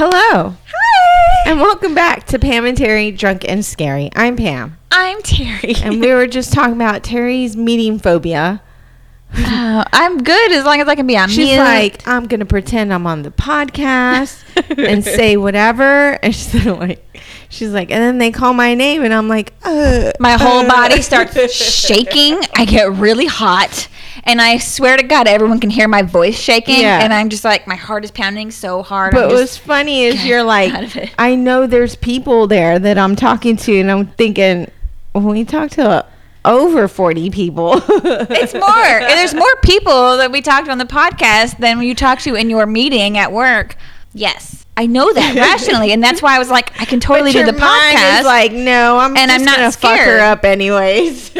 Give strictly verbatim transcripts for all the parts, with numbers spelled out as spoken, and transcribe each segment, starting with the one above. Hello. Hi. And welcome back to Pam and Terry Drunk and Scary. I'm Pam. I'm Terry. And we were just talking about Terry's meeting phobia. Oh, I'm good as long as I can be on She's mute. Like, I'm going to pretend I'm on the podcast and say whatever. And she's like, she's like, and then they call my name and I'm like, uh, my whole uh. body starts shaking. I get really hot. And I swear to God, everyone can hear my voice shaking. Yeah. And I'm just like, my heart is pounding so hard. But what's funny is you're like, I know there's people there that I'm talking to. And I'm thinking, when we talk to a over forty people. It's more. There's more people that we talked on the podcast than you talk to in your meeting at work. Yes. I know that rationally. And that's why I was like, I can totally but do the mind podcast. Is like, no, I'm and just I'm not gonna scared. Fuck her up anyways.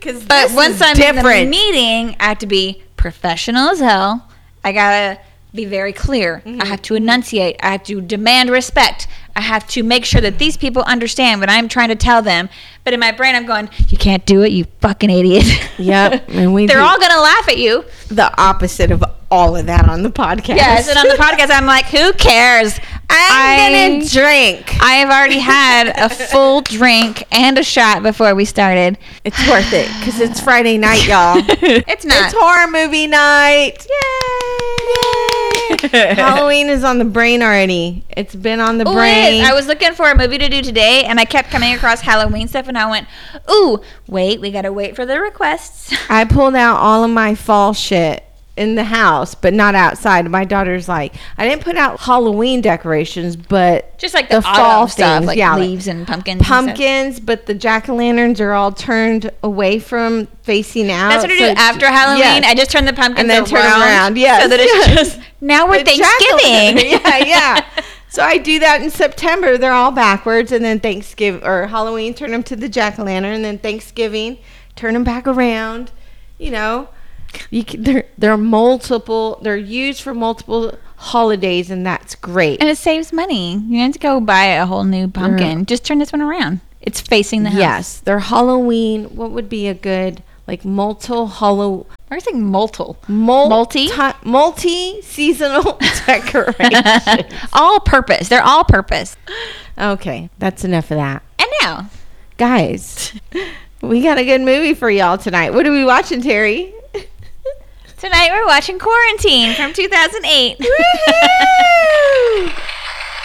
Cause but once I'm different. In the meeting, I have to be professional as hell. I gotta be very clear. Mm-hmm. I have to enunciate. I have to demand respect. I have to make sure that these people understand what I'm trying to tell them. But in my brain, I'm going, you can't do it, you fucking idiot. Yep. And we They're all going to laugh at you. The opposite of all of that on the podcast. Yes, and on the podcast, I'm like, who cares? I'm going to drink. I have already had a full drink and a shot before we started. It's worth it because it's Friday night, y'all. It's not. It's horror movie night. Yay. Yay. Halloween is on the brain already. It's been on the Ooh, brain. I was looking for a movie to do today, and I kept coming across Halloween stuff, and I went, ooh, wait, we got to wait for the requests. I pulled out all of my fall shit in the house, but not outside. My daughter's like, I didn't put out Halloween decorations, but just like the, the fall stuff, like yeah, leaves like and pumpkins. Pumpkins, and but the jack-o'-lanterns are all turned away from facing out. That's what I so do after Halloween. Yes. I just turn the pumpkins and then around turn them around. Yes. So that it's just now we're the Thanksgiving. Yeah, yeah. So I do that in September. They're all backwards, and then Thanksgiving or Halloween, turn them to the jack-o'-lantern, and then Thanksgiving, turn them back around. You know. You can, they're, they're multiple they're used for multiple holidays, and that's great, and it saves money. You don't have to go buy a whole new pumpkin. They're, just turn this one around, it's facing the house. Yes, they're Halloween. What would be a good like multi hollow I think multi multi multi seasonal decoration. All purpose. They're all purpose. Okay, that's enough of that. And now guys, we got a good movie for y'all tonight. What are we watching, Terry? Tonight we're watching Quarantine from two thousand eight. Woohoo!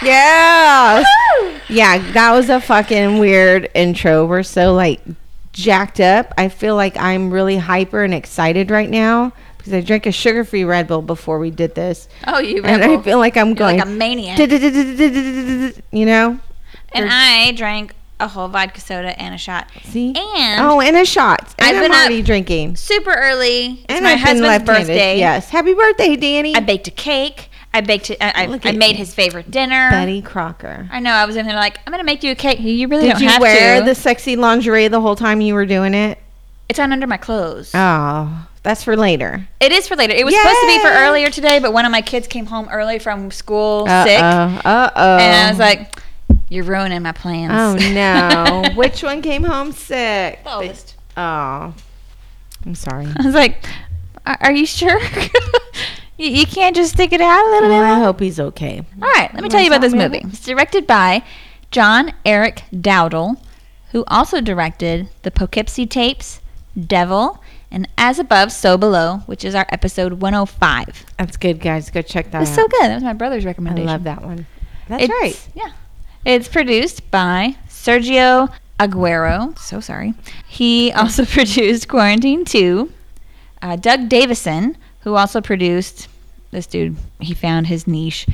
Yeah. Woo-hoo! Yeah, that was a fucking weird intro. We're so like jacked up. I feel like I'm really hyper and excited right now because I drank a sugar-free Red Bull before we did this. Oh, you Red Bull. And I feel like I'm You're going like a maniac. You know? And or, I drank a whole vodka soda and a shot. See? And oh, and a shot. And I've been I'm already up drinking. Super early. It's and my I've husband's birthday. Yes. Happy birthday, Danny. I baked a cake. I baked it. I, I, I made you. His favorite dinner. Betty Crocker. I know. I was in there like, I'm going to make you a cake. You really Did don't you have to. Did you wear the sexy lingerie the whole time you were doing it? It's on under my clothes. Oh. That's for later. It is for later. It was Yay! Supposed to be for earlier today, but one of my kids came home early from school Uh-oh. sick. Uh-oh. And I was like, you're ruining my plans. Oh, no. Which one came home sick? The oldest. Oh. I'm sorry. I was like, are, are you sure? you, you can't just stick it out a little well, bit? I hope he's okay. All right. Let me you tell you about this movie. movie. It's directed by John Eric Dowdle, who also directed The Poughkeepsie Tapes, Devil, and As Above, So Below, which is our episode one oh five. That's good, guys. Go check that out. It's so good. That was my brother's recommendation. I love that one. That's it's, right. Yeah. It's produced by Sergio Aguero. So sorry. He also produced Quarantine two. Uh, Doug Davison, who also produced this dude. He found his niche.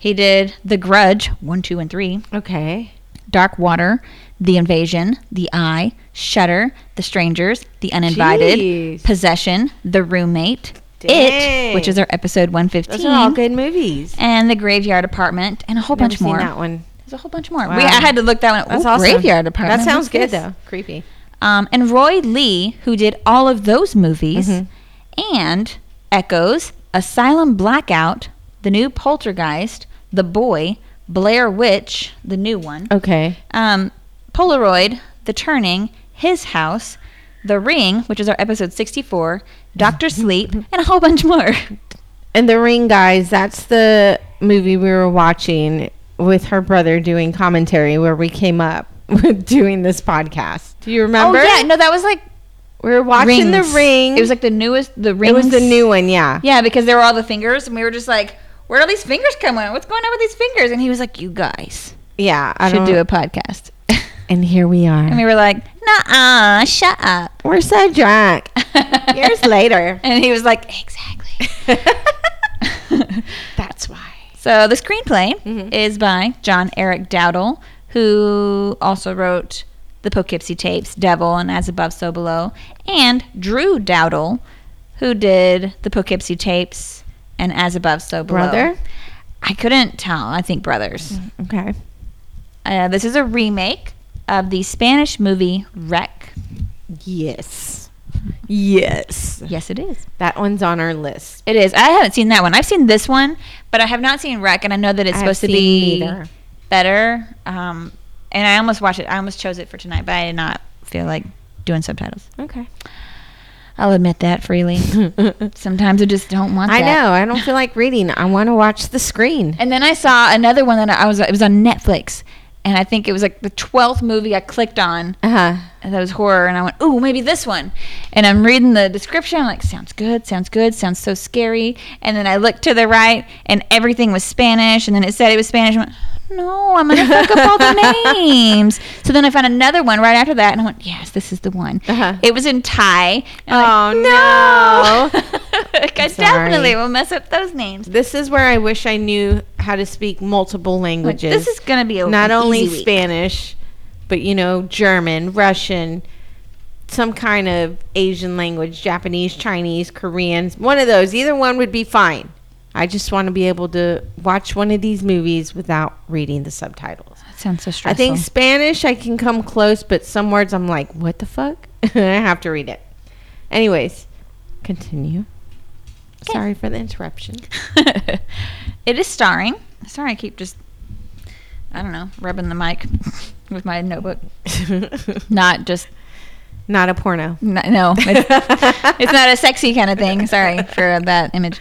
He did The Grudge one, two, and three. Okay. Dark Water, The Invasion, The Eye, Shutter, The Strangers, The Uninvited, Jeez. Possession, The Roommate, Dang. It, which is our episode one fifteen. Those are all good movies. And The Graveyard Apartment, and a whole Never bunch more. I've seen that one. There's a whole bunch more. Wow. We, I had to look that one up. That's Ooh, awesome. Graveyard Apartment. That sounds good, though. Creepy. Um, and Roy Lee, who did all of those movies, mm-hmm. and Echoes, Asylum, Blackout, The New Poltergeist, The Boy, Blair Witch, the new one. Okay. Um, Polaroid, The Turning, His House, The Ring, which is our episode sixty-four, Doctor Sleep, and a whole bunch more. And The Ring, guys, that's the movie we were watching with her brother doing commentary where we came up with doing this podcast. Do you remember? Oh, yeah. No, that was like... We were watching Rings. The Ring. It was like the newest... The Ring. It was the new one, yeah. Yeah, because there were all the fingers, and we were just like, where are these fingers coming? What's going on with these fingers? And he was like, you guys... Yeah, I should don't... do a podcast. And here we are. And we were like, nah, shut up. We're so drunk. Years later. And he was like, exactly. That's why. So the screenplay mm-hmm. is by John Eric Dowdle, who also wrote the Poughkeepsie Tapes, Devil, and As Above, So Below, and Drew Dowdle, who did the Poughkeepsie Tapes and As Above, So Below. Brother? I couldn't tell. I think brothers. Okay. Uh, this is a remake of the Spanish movie Rec. Yes. Yes. Yes, it is. That one's on our list. It is. I haven't seen that one. I've seen this one, but I have not seen Rec, and I know that it's I supposed to be neither. better. Um, and I almost watched it. I almost chose it for tonight, but I did not feel like doing subtitles. Okay. I'll admit that freely. Sometimes I just don't want I that. I know. I don't feel like reading. I want to watch the screen. And then I saw another one that I was, it was on Netflix. And I think it was like the twelfth movie I clicked on. Uh-huh. And that was horror. And I went, ooh, maybe this one. And I'm reading the description. I'm like, sounds good, sounds good, sounds so scary. And then I looked to the right, and everything was Spanish. And then it said it was Spanish. I went, no, I'm going to fuck up all the names. So then I found another one right after that. And I went, yes, this is the one. Uh-huh. It was in Thai. Oh, like, no. Like, I definitely will mess up those names. This is where I wish I knew how to speak multiple languages. Like, this is going to be a not only week. Spanish, but, you know, German, Russian, some kind of Asian language, Japanese, Chinese, Korean, one of those. Either one would be fine. I just want to be able to watch one of these movies without reading the subtitles. That sounds so stressful. I think Spanish, I can come close, but some words I'm like, what the fuck? I have to read it. Anyways, continue. Okay. Sorry for the interruption. It is starring. Sorry, I keep just, I don't know, rubbing the mic with my notebook. Not just. Not a porno. No. no it's, it's not a sexy kind of thing. Sorry for that image.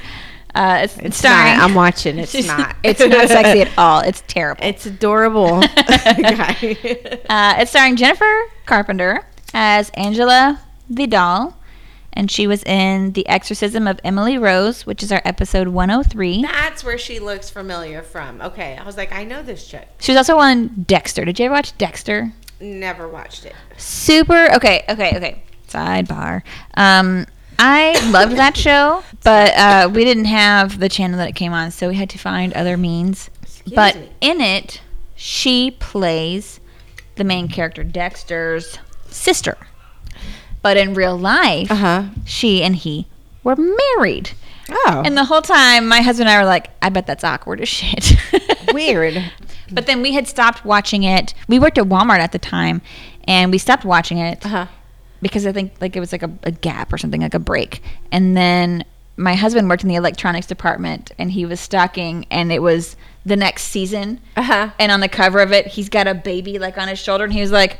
Uh, it's, it's starring. Not, I'm watching. It's not. It's not sexy at all. It's terrible. It's adorable. Okay. uh, it's starring Jennifer Carpenter as Angela the doll. And she was in The Exorcism of Emily Rose, which is our episode one oh three. That's where she looks familiar from. Okay. I was like, I know this chick. She was also on Dexter. Did you ever watch Dexter? Never watched it. Super. Okay. Okay. Okay. Sidebar. Um, I loved that show, but uh, we didn't have the channel that it came on, so we had to find other means. Excuse but me. In it, she plays the main character, Dexter's sister. But in real life, uh-huh. she and he were married. Oh. And the whole time, my husband and I were like, I bet that's awkward as shit. Weird. But then we had stopped watching it. We worked at Walmart at the time, and we stopped watching it uh-huh. because I think like it was like a, a gap or something, like a break. And then my husband worked in the electronics department, and he was stocking, and it was the next season. Uh-huh. And on the cover of it, he's got a baby like on his shoulder, and he was like,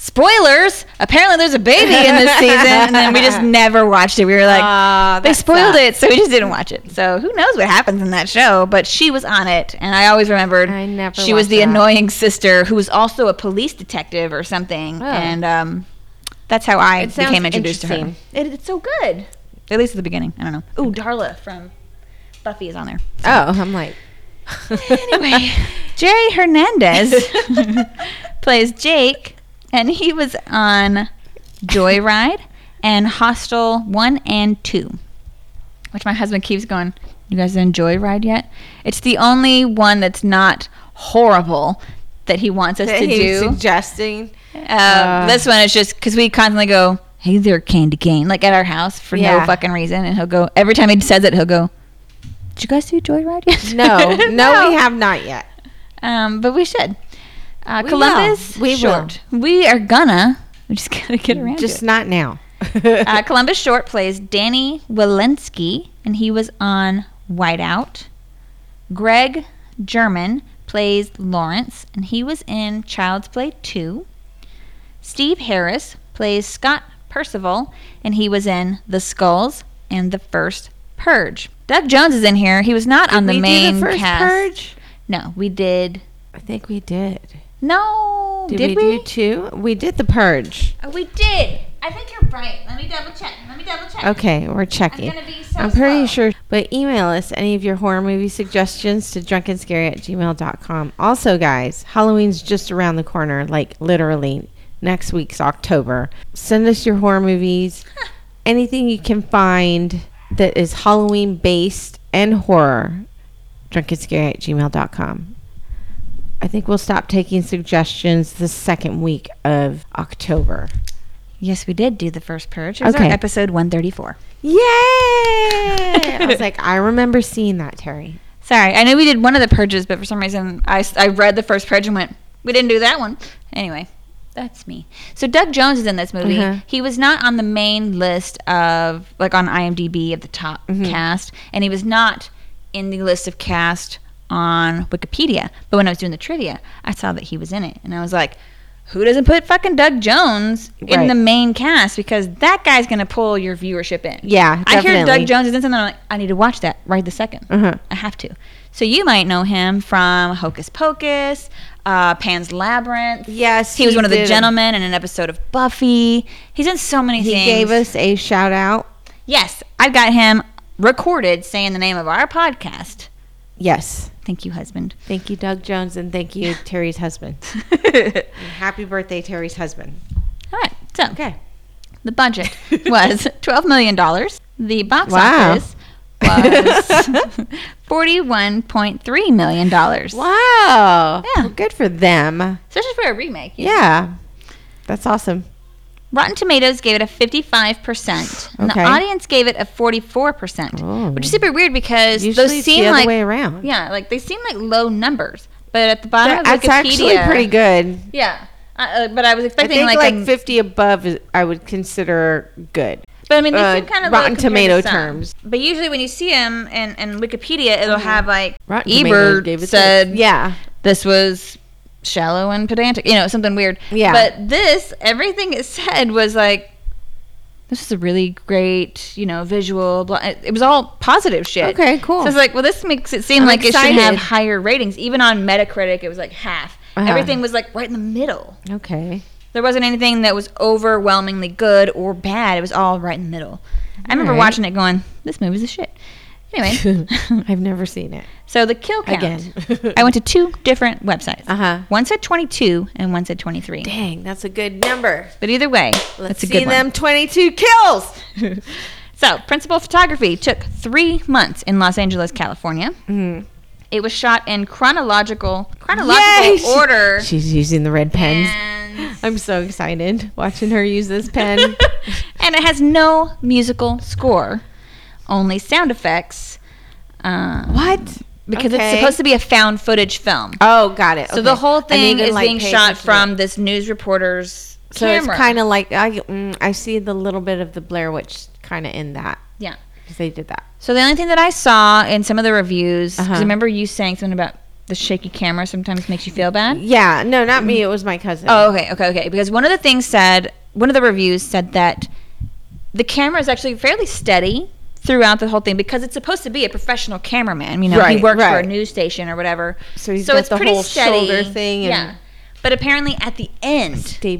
spoilers! Apparently there's a baby in this season, and then we just never watched it. We were like, uh, they spoiled sucks. it, so we just didn't watch it. So who knows what happens in that show, but she was on it, and I always remembered I never she was the that. annoying sister who was also a police detective or something, oh. and um, that's how I became introduced to her. It, it's so good. At least at the beginning. I don't know. Ooh, Darla from Buffy is on there. So. Oh, I'm like... Anyway, Jay Hernandez plays Jake... And he was on Joyride and Hostel one and two, which my husband keeps going, you guys didn't Joyride yet? It's the only one that's not horrible that he wants us that to he's do. suggesting. Um, uh, this one is just because we constantly go, hey there, Candy Cane, like at our house for yeah. no fucking reason. And he'll go, every time he says it, he'll go, did you guys do Joyride yet? No, no, no, we have not yet. Um, but we should. Uh, we Columbus, will. we short. Will. We are gonna. We just gotta get around. Just to it. not now. uh, Columbus Short plays Danny Walensky, and he was on Whiteout. Greg German plays Lawrence, and he was in Child's Play two. Steve Harris plays Scott Percival, and he was in The Skulls and The First Purge. Doug Jones is in here. He was not did on the we main do the first cast. Purge? No, we did. I think we did. No. Did, did we, we do two? We did The Purge. Oh, we did. I think you're right. Let me double check. Let me double check. Okay, we're checking. I'm going to be so I'm pretty slow. sure. But email us any of your horror movie suggestions to drunkenscary at gmail dot com. Also, guys, Halloween's just around the corner, like literally next week's October. Send us your horror movies, anything you can find that is Halloween-based and horror, drunkenscary at gmail dot com. I think we'll stop taking suggestions the second week of October. Yes, we did do The First Purge. It was okay. Our episode one thirty-four. Yay! I was like, I remember seeing that, Terry. Sorry. I know we did one of the purges, but for some reason I, I read The First Purge and went, we didn't do that one. Anyway, that's me. So Doug Jones is in this movie. Uh-huh. He was not on the main list of, like on IMDb at the top mm-hmm. cast, and he was not in the list of cast on Wikipedia. But when I was doing the trivia, I saw that he was in it, and I was like, who doesn't put fucking Doug Jones in right. the main cast? Because that guy's going to pull your viewership in. Yeah, definitely. I hear Doug Jones is in something, I'm like, I need to watch that right this second. Uh-huh. I have to. So you might know him from Hocus Pocus, uh, Pan's Labyrinth. Yes, he, he was one did. of the gentlemen in an episode of Buffy. He's in so many he things. He gave us a shout out. Yes, I've got him recorded saying the name of our podcast. Yes. Thank you, husband. Thank you, Doug Jones, and thank you, Terry's husband. Happy birthday, Terry's husband. All right. So okay. The budget was twelve million dollars. The box wow. office was forty-one point three million dollars. Wow. Yeah. Well, good for them. Especially for a remake. Yeah. Know. That's awesome. Rotten Tomatoes gave it a fifty-five percent, and okay. the audience gave it a forty-four percent, oh. which is super weird because usually those seem the like way around. Yeah, like they seem like low numbers, but at the bottom that, of Wikipedia, that's actually pretty good. Yeah, uh, but I was expecting I think like, like a, fifty above. Is, I would consider good. But I mean, they seem uh, kind of Rotten Tomato to terms. But usually, when you see them in, in Wikipedia, it'll mm-hmm. have like Rotten Ebert gave it said, "Yeah, this was." Shallow and pedantic, you know, something weird. Yeah. But this, everything it said was like, this is a really great, you know, visual. Blah. It was all positive shit. Okay, cool. So I was like, well, this makes it seem I'm like excited. It should have higher ratings. Even on Metacritic, it was like half. Uh-huh. Everything was like right in the middle. Okay. There wasn't anything that was overwhelmingly good or bad. It was all right in the middle. All I remember right. watching it going, this movie's a shit. Anyway. I've never seen it. So the kill count. Again. I went to two different websites. Uh-huh. One said twenty-two and one said twenty-three. Dang, that's a good number. But either way, Let's that's a good one. See them twenty-two kills. So, principal photography took three months in Los Angeles, California. Mm-hmm. It was shot in chronological chronological Yay! order. She, she's using the red pens. And I'm so excited watching her use this pen. And it has no musical score. Only sound effects. Um, what? Because okay. it's supposed to be a found footage film. Oh, got it. So okay. the whole thing is like being shot from it. This news reporter's so camera. So it's kind of like, I, mm, I see the little bit of the Blair Witch kind of in that. Yeah. Because they did that. So the only thing that I saw in some of the reviews, because uh-huh. I remember you saying something about the shaky camera sometimes makes you feel bad? Yeah. No, not mm-hmm. me. It was my cousin. Oh, okay. Okay. Okay. Because one of the things said, one of the reviews said that the camera is actually fairly steady throughout the whole thing, because it's supposed to be a professional cameraman, you know, right, he works right. for a news station or whatever. So he's so got it's the whole steady. Shoulder thing. And yeah, but apparently at the end, at the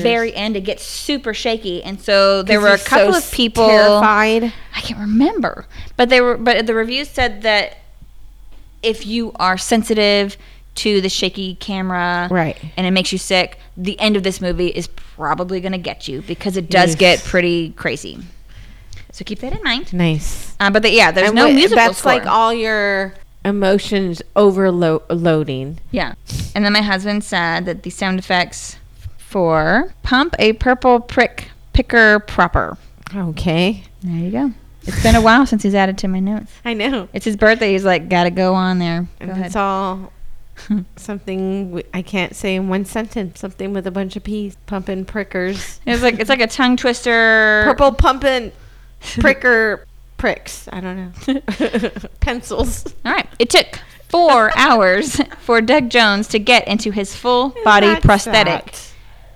very end, it gets super shaky, and so there were a couple so of people terrified. I can't remember, but they were. But the reviews said that if you are sensitive to the shaky camera, right, and it makes you sick, the end of this movie is probably going to get you because it does yes. get pretty crazy. So keep that in mind. Nice. Uh, but the, yeah, there's and no musical that's score. That's like all your emotions overloading. Yeah. And then my husband said that the sound effects for Pump a Purple Prick Picker Proper. Okay. There you go. It's been a while since he's added to my notes. I know. It's his birthday. He's like, gotta go on there. Go and it's all something w- I can't say in one sentence. Something with a bunch of peas. Pumpin' prickers. It's like it's like a tongue twister. Purple pumpin'. Pricker pricks. I don't know. Pencils. All right. It took four hours for Doug Jones to get into his full body prosthetic.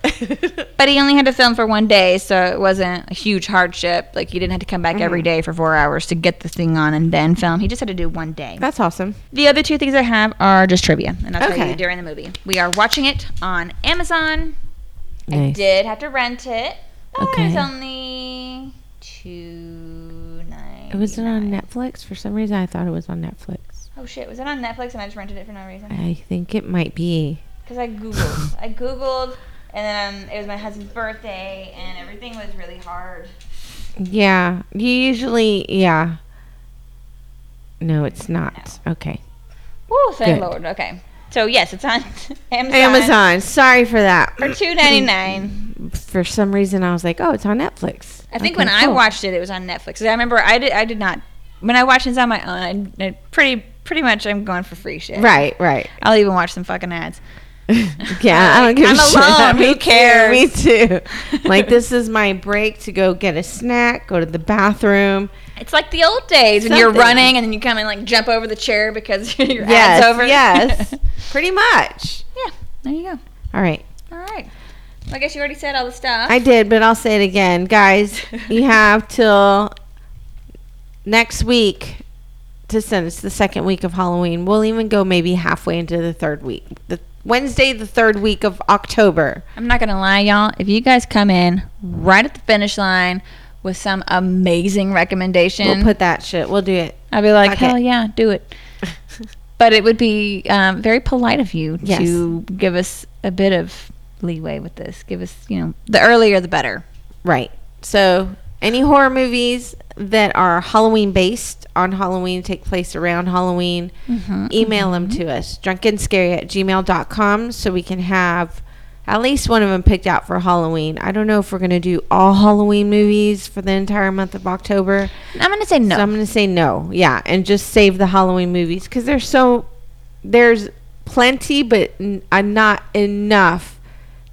That. But he only had to film for one day, so it wasn't a huge hardship. Like, you didn't have to come back mm-hmm. every day for four hours to get this thing on and then film. He just had to do one day. That's awesome. The other two things I have are just trivia, and I'll okay. tell you during the movie. We are watching it on Amazon. Nice. I did have to rent it. Oh, okay. It was only two ninety-nine. It wasn't on Netflix? For some reason, I thought it was on Netflix. Oh, shit. Was it on Netflix and I just rented it for no reason? I think it might be. Because I Googled. I Googled. And then um, it was my husband's birthday, and everything was really hard. Yeah. You usually, yeah. No, it's not. No. Okay. Woo, thank Lord. Okay. So, yes, it's on Amazon. Amazon. Sorry for that. For two ninety-nine. For some reason, I was like, oh, it's on Netflix. I think okay, when cool. I watched it, it was on Netflix. I remember I did, I did not. When I watched it on my own, I, I pretty, pretty much I'm going for free shit. Right, right. I'll even watch some fucking ads. Yeah, I don't give I'm a shit. I'm alone. Who cares? Too, me too. Like, this is my break to go get a snack, go to the bathroom. It's like the old days Something. when you're running and then you come and, like, jump over the chair because your yes, ad's over. Yes, pretty much. Yeah, there you go. All right. All right. Well, I guess you already said all the stuff. I did, but I'll say it again. Guys, you have till next week. To send us the second week of Halloween. We'll even go maybe halfway into the third week. The Wednesday, the third week of October. I'm not going to lie, y'all. If you guys come in right at the finish line with some amazing recommendation. We'll put that shit. We'll do it. I'll be like, okay. Hell yeah, do it. But it would be um, very polite of you yes. to give us a bit of leeway with this. Give us, you know, the earlier the better. Right. So any horror movies that are Halloween based on Halloween, take place around Halloween, mm-hmm, email mm-hmm. them to us, drunkenscary at gmail dot com, so we can have at least one of them picked out for Halloween. I don't know if we're going to do all Halloween movies for the entire month of October. I'm going to say no. So I'm going to say no. Yeah. And just save the Halloween movies because there's so, there's plenty, but n- not enough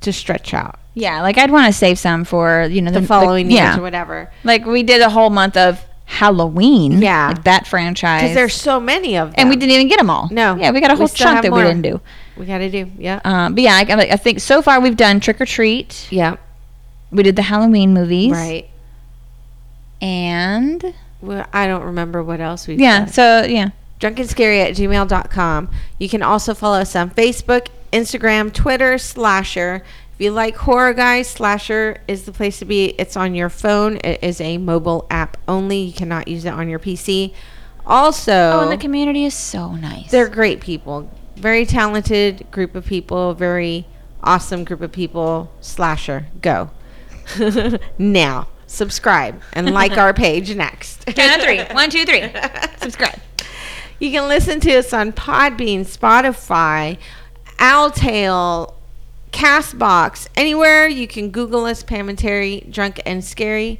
to stretch out. Yeah, like I'd want to save some for, you know, the, the following the, years yeah. or whatever. Like we did a whole month of Halloween. Yeah. Like that franchise. Because there's so many of them. And we didn't even get them all. No. Yeah, we got a whole chunk that more. we didn't do. We got to do, yeah. Um, but yeah, I, I think so far we've done Trick or Treat. Yeah. We did the Halloween movies. Right. And? Well, I don't remember what else we've yeah, done. Yeah, so yeah. drunkenscary at gmail dot com. You can also follow us on Facebook, Instagram, Twitter, Slasher. If you like horror, guys, Slasher is the place to be. It's on your phone. It is a mobile app only. You cannot use it on your P C. Also... Oh, and the community is so nice. They're great people. Very talented group of people. Very awesome group of people. Slasher, go. Now, subscribe and like our page next. Count of three. One, two, three. Subscribe. You can listen to us on Podbean, Spotify, Owltail, Castbox, anywhere. You can Google us, Pam and Terry, Drunk and Scary,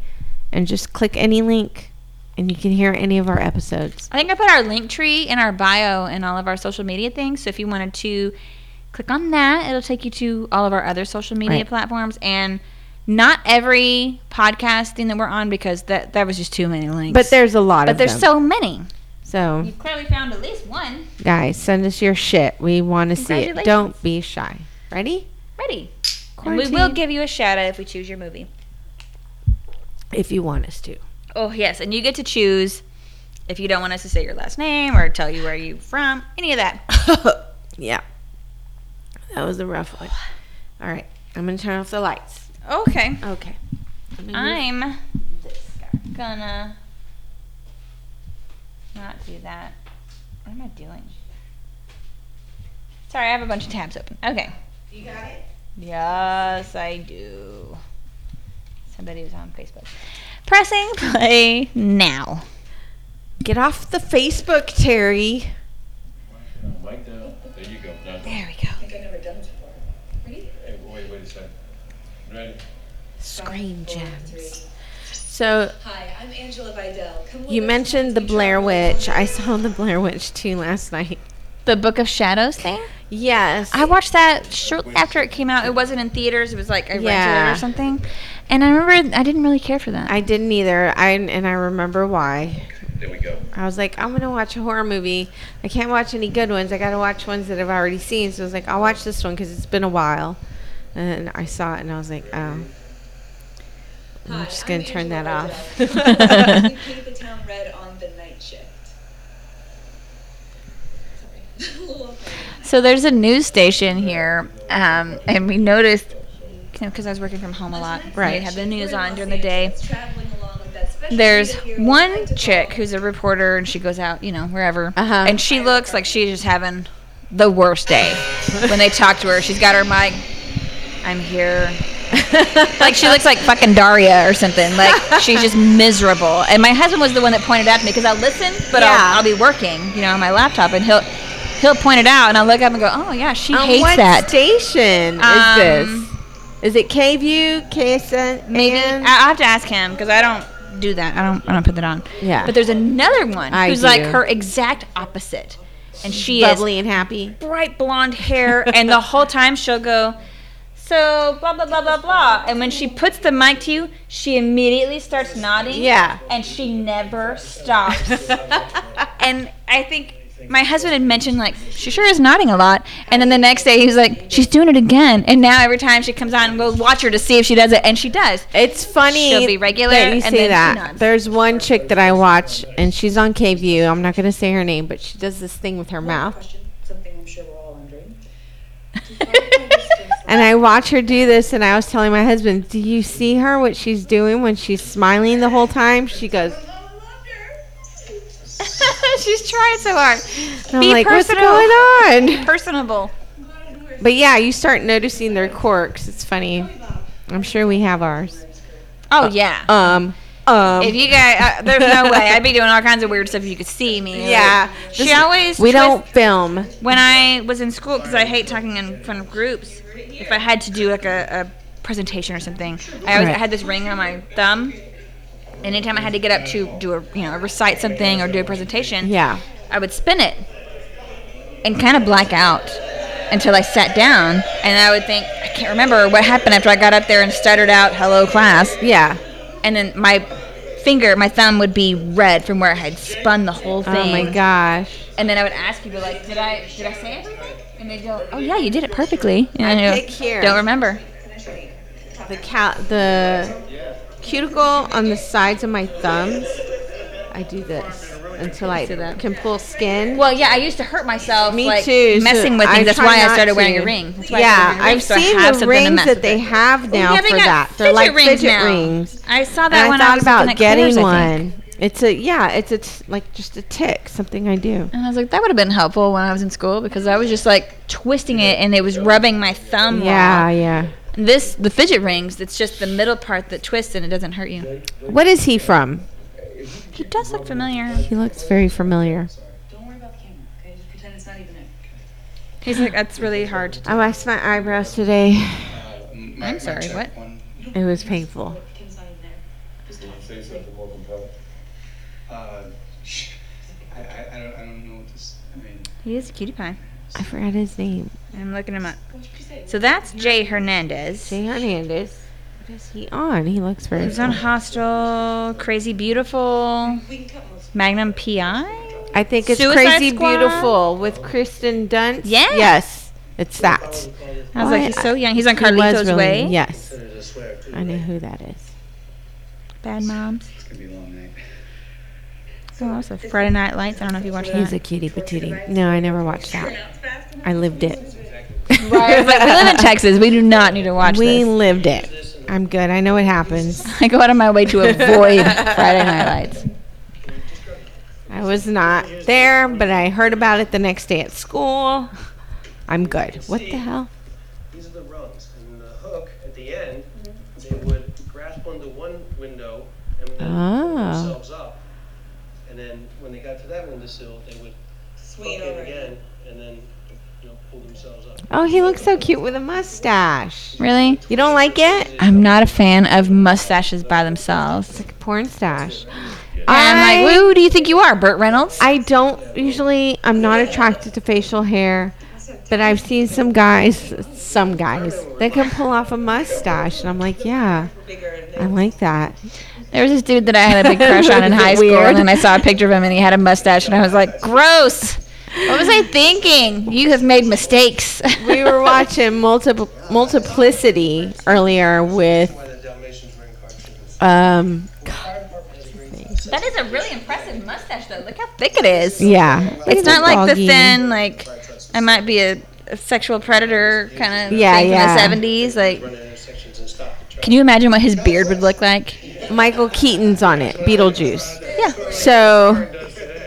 and just click any link, and you can hear any of our episodes. I think I put our link tree in our bio and all of our social media things, so if you wanted to click on that, it'll take you to all of our other social media right. platforms, and not every podcast thing that we're on, because that, that was just too many links. But there's a lot but of them. But there's so many. So you clearly found at least one. Guys, send us your shit. We want to see it. Don't be shy. Ready? Ready. Quarantine. And we will give you a shout out if we choose your movie. If you want us to. Oh, yes. And you get to choose if you don't want us to say your last name or tell you where you're from. Any of that. Yeah. That was a rough one. All right. I'm going to turn off the lights. Okay. Okay. I'm this guy. Gonna not do that. What am I doing? Sorry, I have a bunch of tabs open. Okay. You got it? Yes, I do. Somebody was on Facebook. Pressing play now. Get off the Facebook, Terry. Like that. There you go. Done. There we go. I think I've never done this before. Ready? Hey, wait, wait a second. Ready? Screen gems. So, hi, I'm Angela Vidal. Come you mentioned the Blair Witch. I saw the Blair Witch too last night. The Book of Shadows thing? Yes. I watched that shortly after it came out. It wasn't in theaters. It was like I rented yeah. it or something. And I remember I didn't really care for that. I didn't either. I and I remember why. There we go. I was like, I'm going to watch a horror movie. I can't watch any good ones. I got to watch ones that I've already seen. So I was like, I'll watch this one because it's been a while. And I saw it and I was like, oh, I'm just going to turn that off. You painted the town red on the night shift. Sorry. So there's a news station here, um, and we noticed, you know, because I was working from home a lot, right? I had the news on during the day. There's one chick who's a reporter, and she goes out, you know, wherever, uh-huh. and she looks like she's just having the worst day. When they talk to her, she's got her mic. I'm here. Like, she looks like fucking Daria or something. Like, she's just miserable. And my husband was the one that pointed out to me, because I listen, but yeah. I'll, I'll be working, you know, on my laptop, and he'll he'll point it out, and I'll look up and go, oh yeah, she um, hates what that. What station um, is this? Is it K V U, K S N? Maybe I have to ask him, because I don't do that. I don't. I don't put that on. Yeah. But there's another one I who's do. like her exact opposite, and she bubbly is bubbly and happy, bright blonde hair, and the whole time she'll go, so blah, blah, blah, blah, blah. And when she puts the mic to you, she immediately starts nodding. Yeah. And she never stops. And I think my husband had mentioned, like, she sure is nodding a lot. And then the next day he was like, she's doing it again. And now every time she comes on, we'll watch her to see if she does it. And she does. It's funny. She'll be regular. That you and say then that. She nods. There's one chick that I watch, and she's on K V U. I'm not going to say her name, but she does this thing with her mouth. Something I'm sure we're all wondering. And I watch her do this, and I was telling my husband, do you see her, what she's doing when she's smiling the whole time? She goes, she's trying so hard. And I'm Be like, personal. What's going on? Personable. But yeah, you start noticing their quirks. It's funny. I'm sure we have ours. Oh, uh, yeah. Um, um. If you guys, uh, there's no way. I'd be doing all kinds of weird stuff if you could see me. Yeah. Like, she always. We don't film. When I was in school, because I hate talking in front of groups. If I had to do like a, a presentation or something, I always right. I had this ring on my thumb. And anytime I had to get up to do a, you know, recite something or do a presentation, yeah, I would spin it and kind of black out until I sat down, and I would think I can't remember what happened after I got up there and stuttered out "Hello, class." Yeah, and then my finger, my thumb would be red from where I had spun the whole thing. Oh my gosh! And then I would ask people like, "Did I did I say everything?" And they go, "Oh yeah, you did it perfectly." And I pick here. Don't remember. The cal- the cuticle on the sides of my thumbs. I do this until I can pull skin. Well, yeah, I used to hurt myself. Me like, too. Messing so with things. I That's why I started to. wearing a ring. That's why yeah, I a ring, I've so seen I have the rings that they have now well, yeah, for that. They're like fidget now. rings. I saw that and when I, I was about getting colors, one. It's a yeah, it's a t- like just a tick, something I do. And I was like, that would have been helpful when I was in school, because I was just like twisting it and it was rubbing my thumb. Yeah, off. yeah. This the fidget rings. It's just the middle part that twists and it doesn't hurt you. What is he from? He does look familiar. He looks very familiar. Don't worry about the camera. Okay, just pretend it's not even there. He's like, that's really hard to do. I waxed my eyebrows today. Uh, my, I'm sorry. What? One. It was painful. Uh, I, I, I, don't, I don't know what this, I mean. He is a cutie pie. I forgot his name. I'm looking him up. So that's Jay Hernandez. Jay Hernandez. What is he on? He looks very He's on Hostel, Crazy Beautiful, Magnum P I? I think it's Suicide Crazy Squad? Beautiful with Kristen Dunst. Yeah. Yes. It's that. I was oh, like, I, he's so young. He's on Carlito's really, Way. Yes. I know who that is. Bad Moms. It's going to be a long night. Oh, also Friday Night Lights. I don't know if you watched that. He's a cutie patootie. No, I never watched that. I lived it. Right. Like, we live in Texas. We do not need to watch we this. We lived it. I'm good. I know it happens. I go out of my way to avoid Friday Night Lights. I was not there, but I heard about it the next day at school. I'm good. What the hell? These are the rungs. And the hook at the end, they would grasp onto one window and pull themselves up. And then when they got to that windowsill, they would swing it again and then, you know, pull themselves up. Oh, he looks so cute with a mustache. Really? You don't like it? I'm not a fan of mustaches by themselves. It's like a porn stash. I'm like, who do you think you are, Burt Reynolds? I don't usually, I'm not attracted to facial hair, but I've seen some guys, some guys, that can pull off a mustache. And I'm like, yeah, I like that. There was this dude that I had a big crush on in high school, weird. and then I saw a picture of him, and he had a mustache, and I was like, gross. What was I thinking? You have made mistakes. We were watching multiple multiplicity earlier with um. That is a really impressive mustache, though. Look how thick it is. Yeah, it's, it's not like doggy. The thin, like I might be a, a sexual predator kind of yeah, thing yeah. in the seventies. Like, can you imagine what his beard would look like? Michael Keaton's on it, Beetlejuice. Yeah. So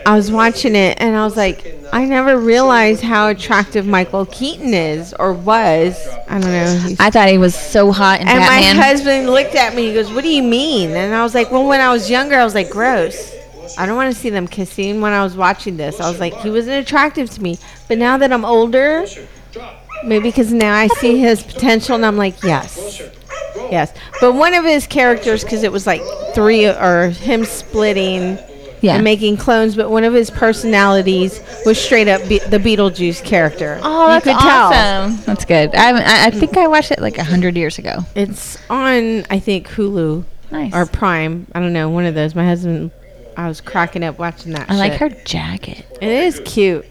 I was watching it, and I was like, I never realized how attractive Michael Keaton is, or was. I don't know. I thought he was so hot in and Batman. And my husband looked at me. He goes, what do you mean? And I was like, well, when I was younger, I was like, gross. I don't want to see them kissing. When I was watching this, I was like, he wasn't attractive to me. But now that I'm older, maybe because now I see his potential, and I'm like, yes. Yes. But one of his characters, because it was like three, or him splitting... Yeah. And making clones, but one of his personalities was straight up be- the Beetlejuice character. Oh, that's you could awesome. Tell. That's good. I, I think I watched it like one hundred years ago. It's on, I think, Hulu. Nice. Or Prime. I don't know, one of those. My husband, I was cracking up watching that I shit. Like her jacket. It is cute.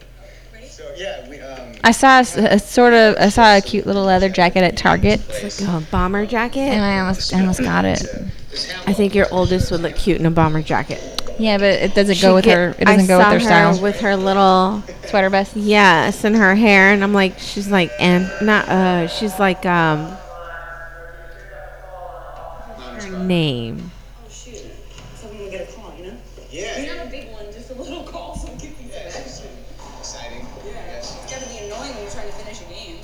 I saw a, a sort of, I saw a cute little leather jacket at Target. It's like a bomber jacket. And I almost, I almost got it. I think your oldest would look cute in a bomber jacket. Yeah, but it doesn't she go with get, her. It doesn't I go with her, her style. With her little sweater vest. Yes, and her hair, and I'm like, she's like, and not. Uh, she's like, um, her name. Oh shoot! Someone will get a call, you know? Yeah. Not a big one, just a little call. So give me that. Exciting. Yeah. It's gotta be annoying when you're trying to finish a game.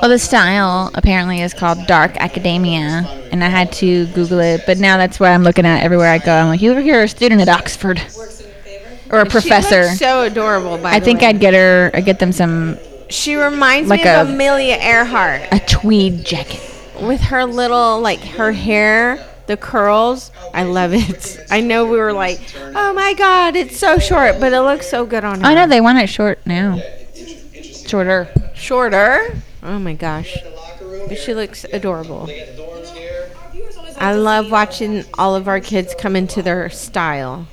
Well, the style apparently is called Dark Academia, and I had to Google it, but now that's what I'm looking at everywhere I go. I'm like, you're, you're a student at Oxford, or a professor. She looks so adorable, by the way. I think I'd get her, I'd get them some. She reminds like me of a, Amelia Earhart. A tweed jacket. With her little, like, her hair, the curls. I love it. I know we were like, oh my God, it's so short, but it looks so good on her. I know, they want it short now. Shorter. Shorter? Oh my gosh. But she looks adorable. I love watching all of our kids come into their style,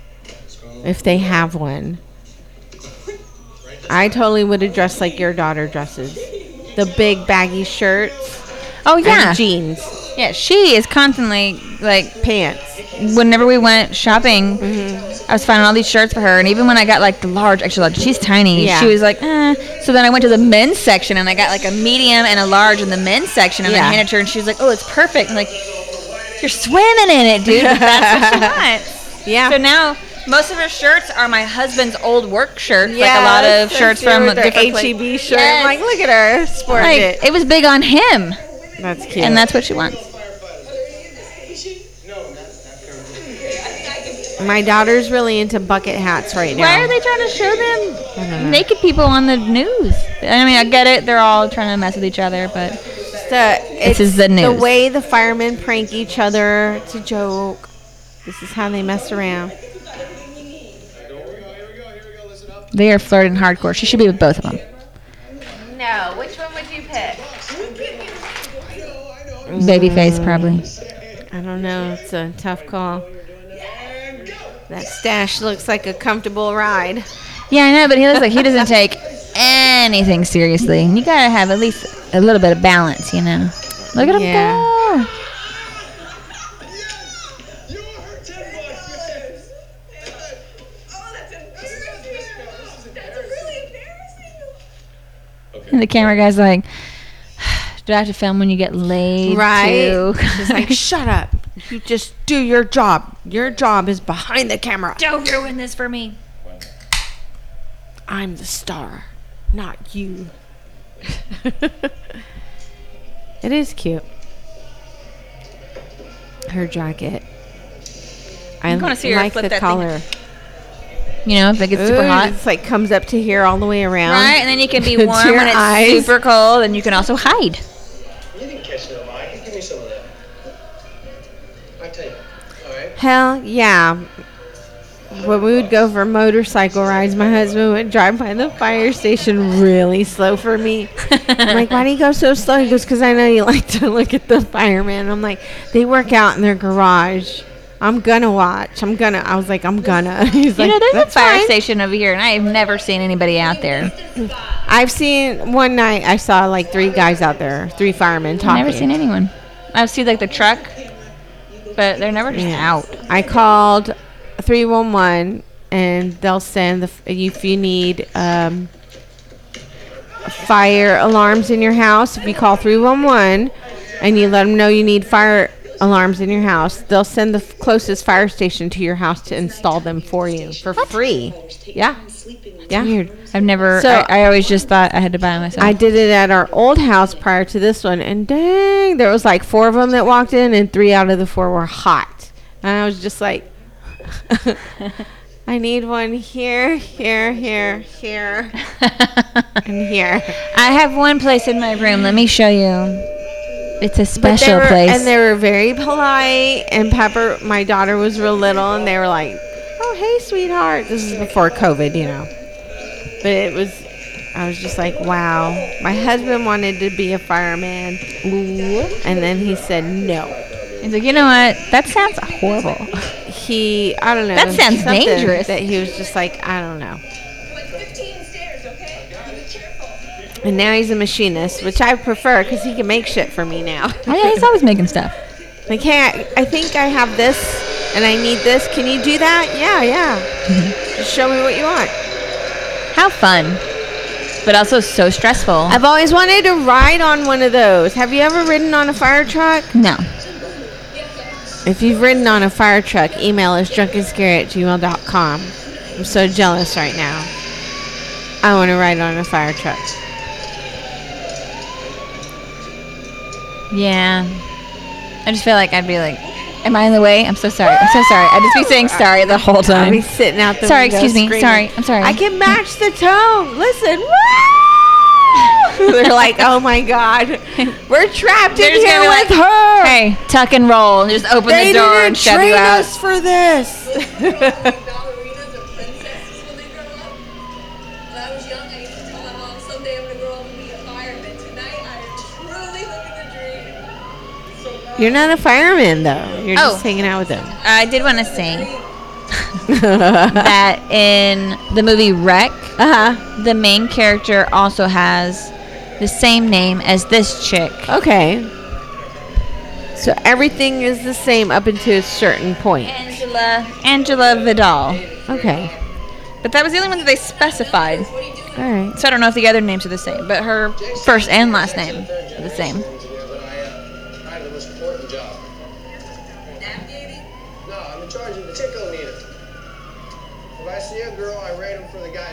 if they have one. I totally would have dressed like your daughter dresses. The big baggy shirts. Oh, yeah. And jeans. Yeah, she is constantly, like... Pants. Whenever we went shopping, mm-hmm. I was finding all these shirts for her. And even when I got, like, the large, extra large, she's tiny. Yeah. She was like, eh. So then I went to the men's section, and I got, like, a medium and a large in the men's section. And yeah. I handed it to her, and she was like, oh, it's perfect. And, like, you're swimming in it, dude. That's what she wants. Yeah. So now... Most of her shirts are my husband's old work shirts, yeah, like a lot of shirts from the different H E B shirt. Yes. Like, look at her sporting like, it. It was big on him. That's cute, and that's what she wants. My daughter's really into bucket hats right now. Why are they trying to show them naked people on the news? I mean, I get it; they're all trying to mess with each other, but the, it's this is the news. The way the firemen prank each other, it's a joke. This is how they mess around. They are flirting hardcore. She should be with both of them. No. Which one would you pick? Mm. Babyface, probably. I don't know. It's a tough call. That stash looks like a comfortable ride. Yeah, I know, but he looks like he doesn't take anything seriously. You got to have at least a little bit of balance, you know. Look at him yeah. go. And the camera guy's like, do I have to film when you get laid? Right. Too? She's like, shut up. You just do your job. Your job is behind the camera. Don't ruin this for me. I'm the star, not you. It is cute. Her jacket. I'm going to see her like flip the that collar. Thing. You know, if it gets Ooh, super hot. It's like comes up to here all the way around. Right, and then you can be warm when it's eyes. Super cold, and you can also hide. You didn't catch no eye. Give me some of that. I tell you. All right. Hell yeah. When we would go for motorcycle rides, my husband would drive by the fire station really slow for me. I'm like, why do you go so slow? He goes, because I know you like to look at the firemen. I'm like, they work out in their garage. I'm gonna watch. I'm gonna. I was like, I'm gonna. He's you like, know, there's a fire fine. station over here, and I have never seen anybody out there. I've seen one night. I saw like three guys out there, three firemen talking. I've never seen anyone. I've seen like the truck, but they're never just yeah. out. I called three one one, and they'll send the f- if you need um, fire alarms in your house. If you call three one one, and you let them know you need fire alarms in your house, they'll send the f- closest fire station to your house to install them for you for what? free. Yeah. Yeah. Weird. I've never, so I, I always just thought I had to buy it myself. I did it at our old house prior to this one, and dang, there was like four of them that walked in, and three out of the four were hot. And I was just like, I need one here, here, here, here, and here. I have one place in my room. Let me show you. It's a special were, place. And they were very polite. And Pepper, my daughter, was real little. And they were like, oh, hey, sweetheart. This is before COVID, you know. But it was, I was just like, wow. My husband wanted to be a fireman. Ooh. And then he said no. He's like, you know what? That sounds horrible. He, I don't know. That sounds dangerous. That he was just like, I don't know. And now he's a machinist, which I prefer because he can make shit for me now. Oh, yeah, he's always making stuff. Like, hey, I, I think I have this, and I need this. Can you do that? Yeah, yeah. Just show me what you want. How fun. But also so stressful. I've always wanted to ride on one of those. Have you ever ridden on a fire truck? No. If you've ridden on a fire truck, email us drunken scary at gmail dot com. I'm so jealous right now. I want to ride on a fire truck. Yeah. I just feel like I'd be like, am I in the way? I'm so sorry. I'm so sorry. I'd just be saying sorry the whole time. I'd be sitting out the Sorry, excuse me. Screaming. Sorry. I'm sorry. I can match the tone. Listen. They're like, oh, my God. We're trapped They're in here with like, her. Hey, tuck and roll. And just open they the door and shove you out. They didn't train us for this. You're not a fireman, though. You're oh. just hanging out with them. I did want to say that in the movie Rec, uh-huh. the main character also has the same name as this chick. Okay. So everything is the same up until a certain point. Angela. Angela Vidal. Okay. But that was the only one that they specified. All right. So I don't know if the other names are the same, but her first and last name are the same.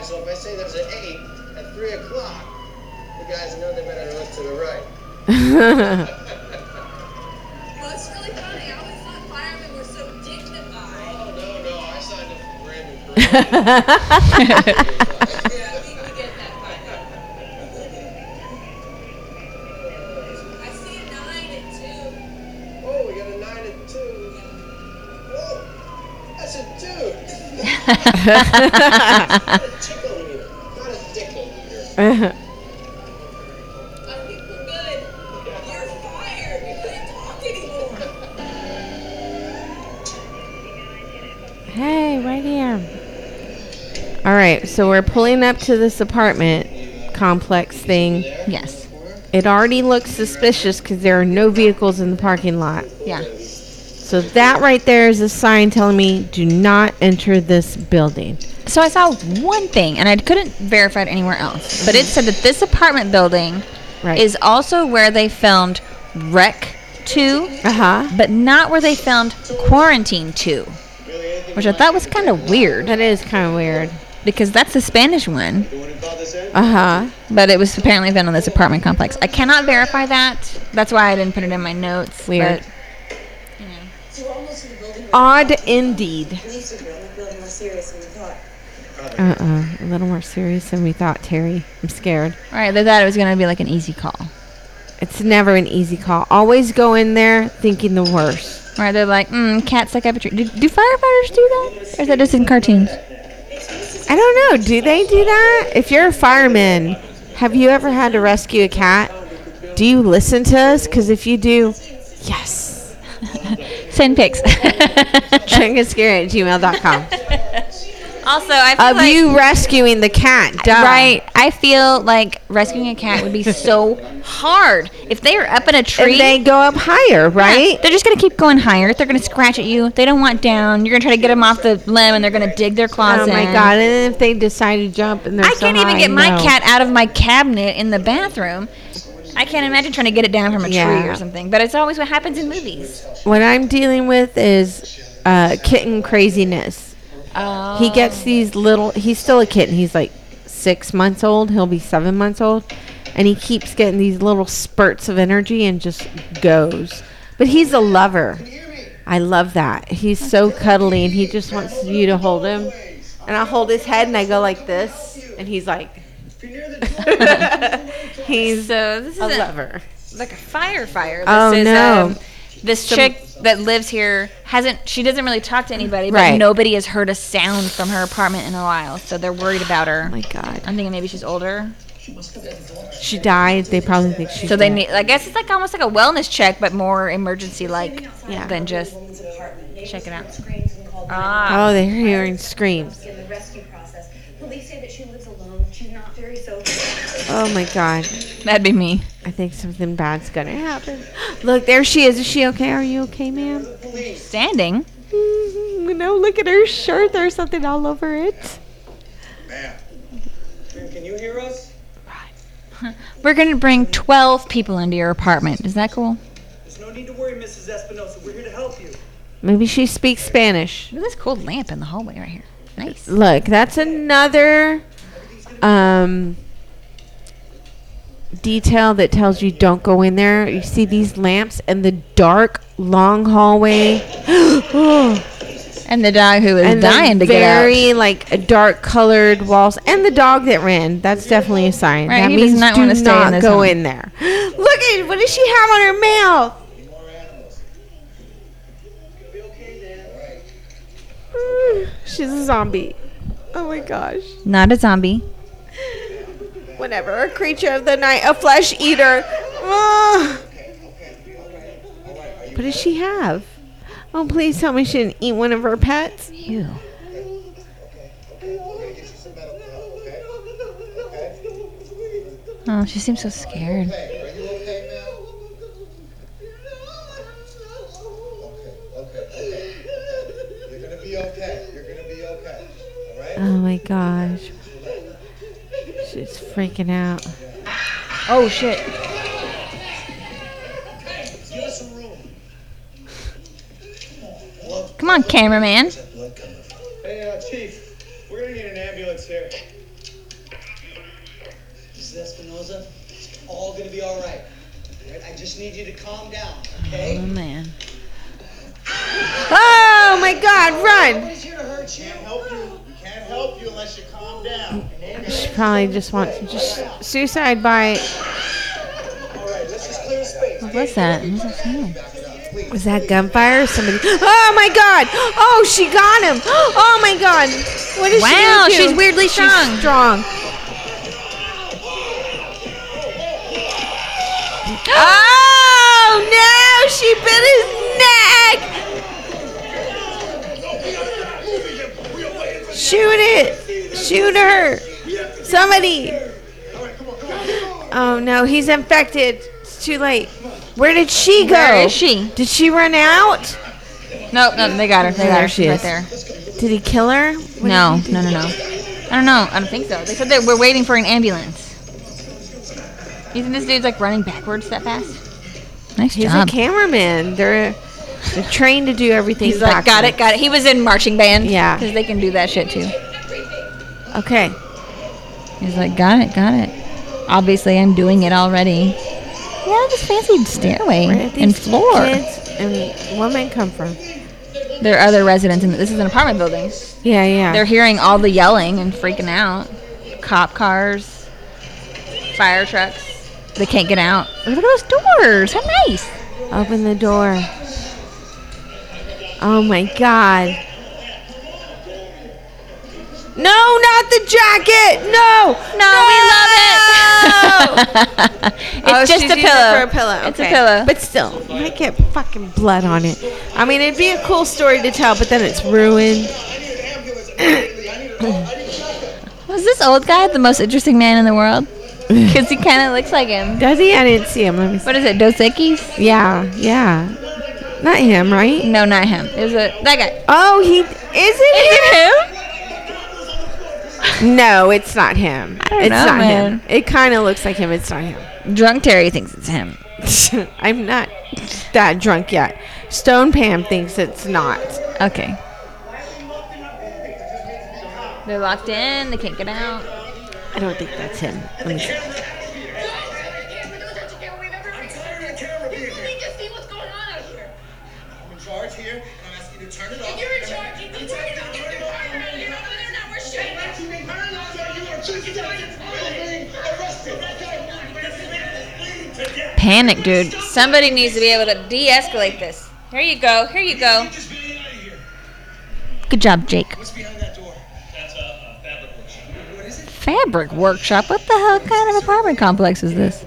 So if I say there's an eight at three o'clock, the guys know they better look to the right. Well, it's really funny. I always thought firemen were so dignified. Oh no, no, I signed up for Brandon. Yeah, I think we get that fireman. I see a nine at two. Oh, we got a nine at two. Whoa, that's a dude. Uh-huh. I'm people good. You're fired. You couldn't talk anymore. Hey, right here. All right, so we're pulling up to this apartment complex thing. Yes. It already looks suspicious because there are no vehicles in the parking lot. Yeah. So that right there is a sign telling me do not enter this building. So I saw one thing, and I couldn't verify it anywhere else, but it said that this apartment building right. is also where they filmed Rec two, uh-huh. but not where they filmed Quarantine two, which I thought was kind of weird. That is kind of weird. Because that's the Spanish one. Uh-huh. But it was apparently filmed on this apartment complex. I cannot verify that. That's why I didn't put it in my notes. Weird. But, you know. Odd indeed. Uh-uh. A little more serious than we thought, Terry. I'm scared. All right. They thought it was going to be like an easy call. It's never an easy call. Always go in there thinking the worst. All right. They're like, mm, cats like up a tree. Do, do firefighters do that? Or is that just in cartoons? I don't know. Do they do that? If you're a fireman, have you ever had to rescue a cat? Do you listen to us? Because if you do, yes. Send pics. Chungus Garrett at gmail dot com. Also, I feel of like... Of you rescuing the cat. Duh. Right. I feel like rescuing a cat would be so hard. If they are up in a tree... And they go up higher, right? Yeah, they're just going to keep going higher. They're going to scratch at you. They don't want down. You're going to try to get them off the limb, and they're going to dig their claws in. Oh, my in. God. And then if they decide to jump and they're I so can't even high, get my no. cat out of my cabinet in the bathroom. I can't imagine trying to get it down from a yeah. tree or something. But it's always what happens in movies. What I'm dealing with is uh, kitten craziness. Oh. He gets these little... He's still a kitten. He's like six months old. He'll be seven months old. And he keeps getting these little spurts of energy and just goes. But he's a lover. I love that. He's so cuddly, and he just wants you to hold him. And I'll hold his head, and I go like this. And he's like... he's so this is a lover. Like a firefire. Oh, is, no. Um, this chick... that lives here hasn't she doesn't really talk to anybody, but right. nobody has heard a sound from her apartment in a while, so they're worried about her. Oh my God. I'm thinking maybe she's older. She died. They probably think she's so dead. They need, I guess it's like almost like a wellness check, but more emergency like yeah. than just check it out. Ah. Oh, they're hearing screams. Police say that she lives alone. She's not very social. Oh my God. That'd be me. I think something bad's gonna happen. Look, there she is. Is she okay? Are you okay, ma'am? Standing. Mm-hmm. No, look at her shirt. There's something all over it. Ma'am, can you hear us? Right. We're gonna bring twelve people into your apartment. Is that cool? There's no need to worry, Missus Espinosa. We're here to help you. Maybe she speaks Spanish. Look at this cool lamp in the hallway right here. Nice. Look, that's another um, detail that tells you don't go in there. You see these lamps and the dark, long hallway. And the dog who is and dying to get out. Very, like, dark-colored walls. And the dog that ran. That's definitely a sign. Right, that means not do stay not in go home. in there. Look at what does she have on her mouth? She's a zombie. Oh my gosh. Not a zombie. Whatever. A creature of the night. A flesh eater. Oh. What does she have? Oh, please tell me she didn't eat one of her pets. Ew. Oh, she seems so scared. Oh my gosh. She's freaking out. Oh shit. Come on, cameraman. Hey, uh, Chief. We're gonna need an ambulance here. Missus Espinosa, it's all gonna be alright. I just need you to calm down, okay? Oh man. Oh my God, run! Nobody's here to hurt you. Can't help you. Can't help you unless you calm down. She probably just wants to just suicide by. Alright, let's just clear space. What was that? What was that sound? Was that gunfire? Somebody. Oh my God! Oh, she got him! Oh my God! What is wow, she? Wow, she's weirdly strong. She's strong. Oh no! She bit his neck! Shoot it! Shoot her! Somebody! Oh no, he's infected. It's too late. Where did she go? Where is she? Did she run out? Nope, no, they got her. They got her. She's right there. Did he kill her? No, no, no, no. I don't know. I don't think so. They said that we're waiting for an ambulance. You think this dude's like running backwards that fast? Nice job. He's a cameraman. They're... They're trained to do everything. He's like, got it, got it. He was in marching band. Yeah. Because they can do that shit, too. Okay. He's like, got it, got it. Obviously, I'm doing it already. Yeah, this fancy stairway and floor. Where did these kids and women come from? There are other residents. In the, this is an apartment building. Yeah, yeah. They're hearing all the yelling and freaking out. Cop cars. Fire trucks. They can't get out. Look at those doors. How nice. Open the door. Oh my God. No, not the jacket. No. No, no! We love it. It's oh, just she's a pillow. It for a pillow. Okay. It's a pillow. But still, I get fucking blood on it. I mean, it'd be a cool story to tell, but then it's ruined. Was this old guy the most interesting man in the world? Because he kind of looks like him. Does he? I didn't see him. Let me see. What is it? Dos Equis? Yeah, yeah. Not him, right? No, not him. It was a, that guy. Oh, he... Is it him? Is it him? No, it's not him. I don't it's know, not man. him. It kind of looks like him. It's not him. Drunk Terry thinks it's him. I'm not that drunk yet. Stone Pam thinks it's not. Okay. They're locked in. They can't get out. I don't think that's him. Let me see. I'm in charge here, and I'm asking you to turn it off. You're in charge. You can turn it off. Panic, dude. Somebody needs to be able to de-escalate this. Here you go. Here you go. Good job, Jake. What's behind that door? That's a fabric workshop. What is it? Fabric workshop? What the hell kind of apartment complex is this?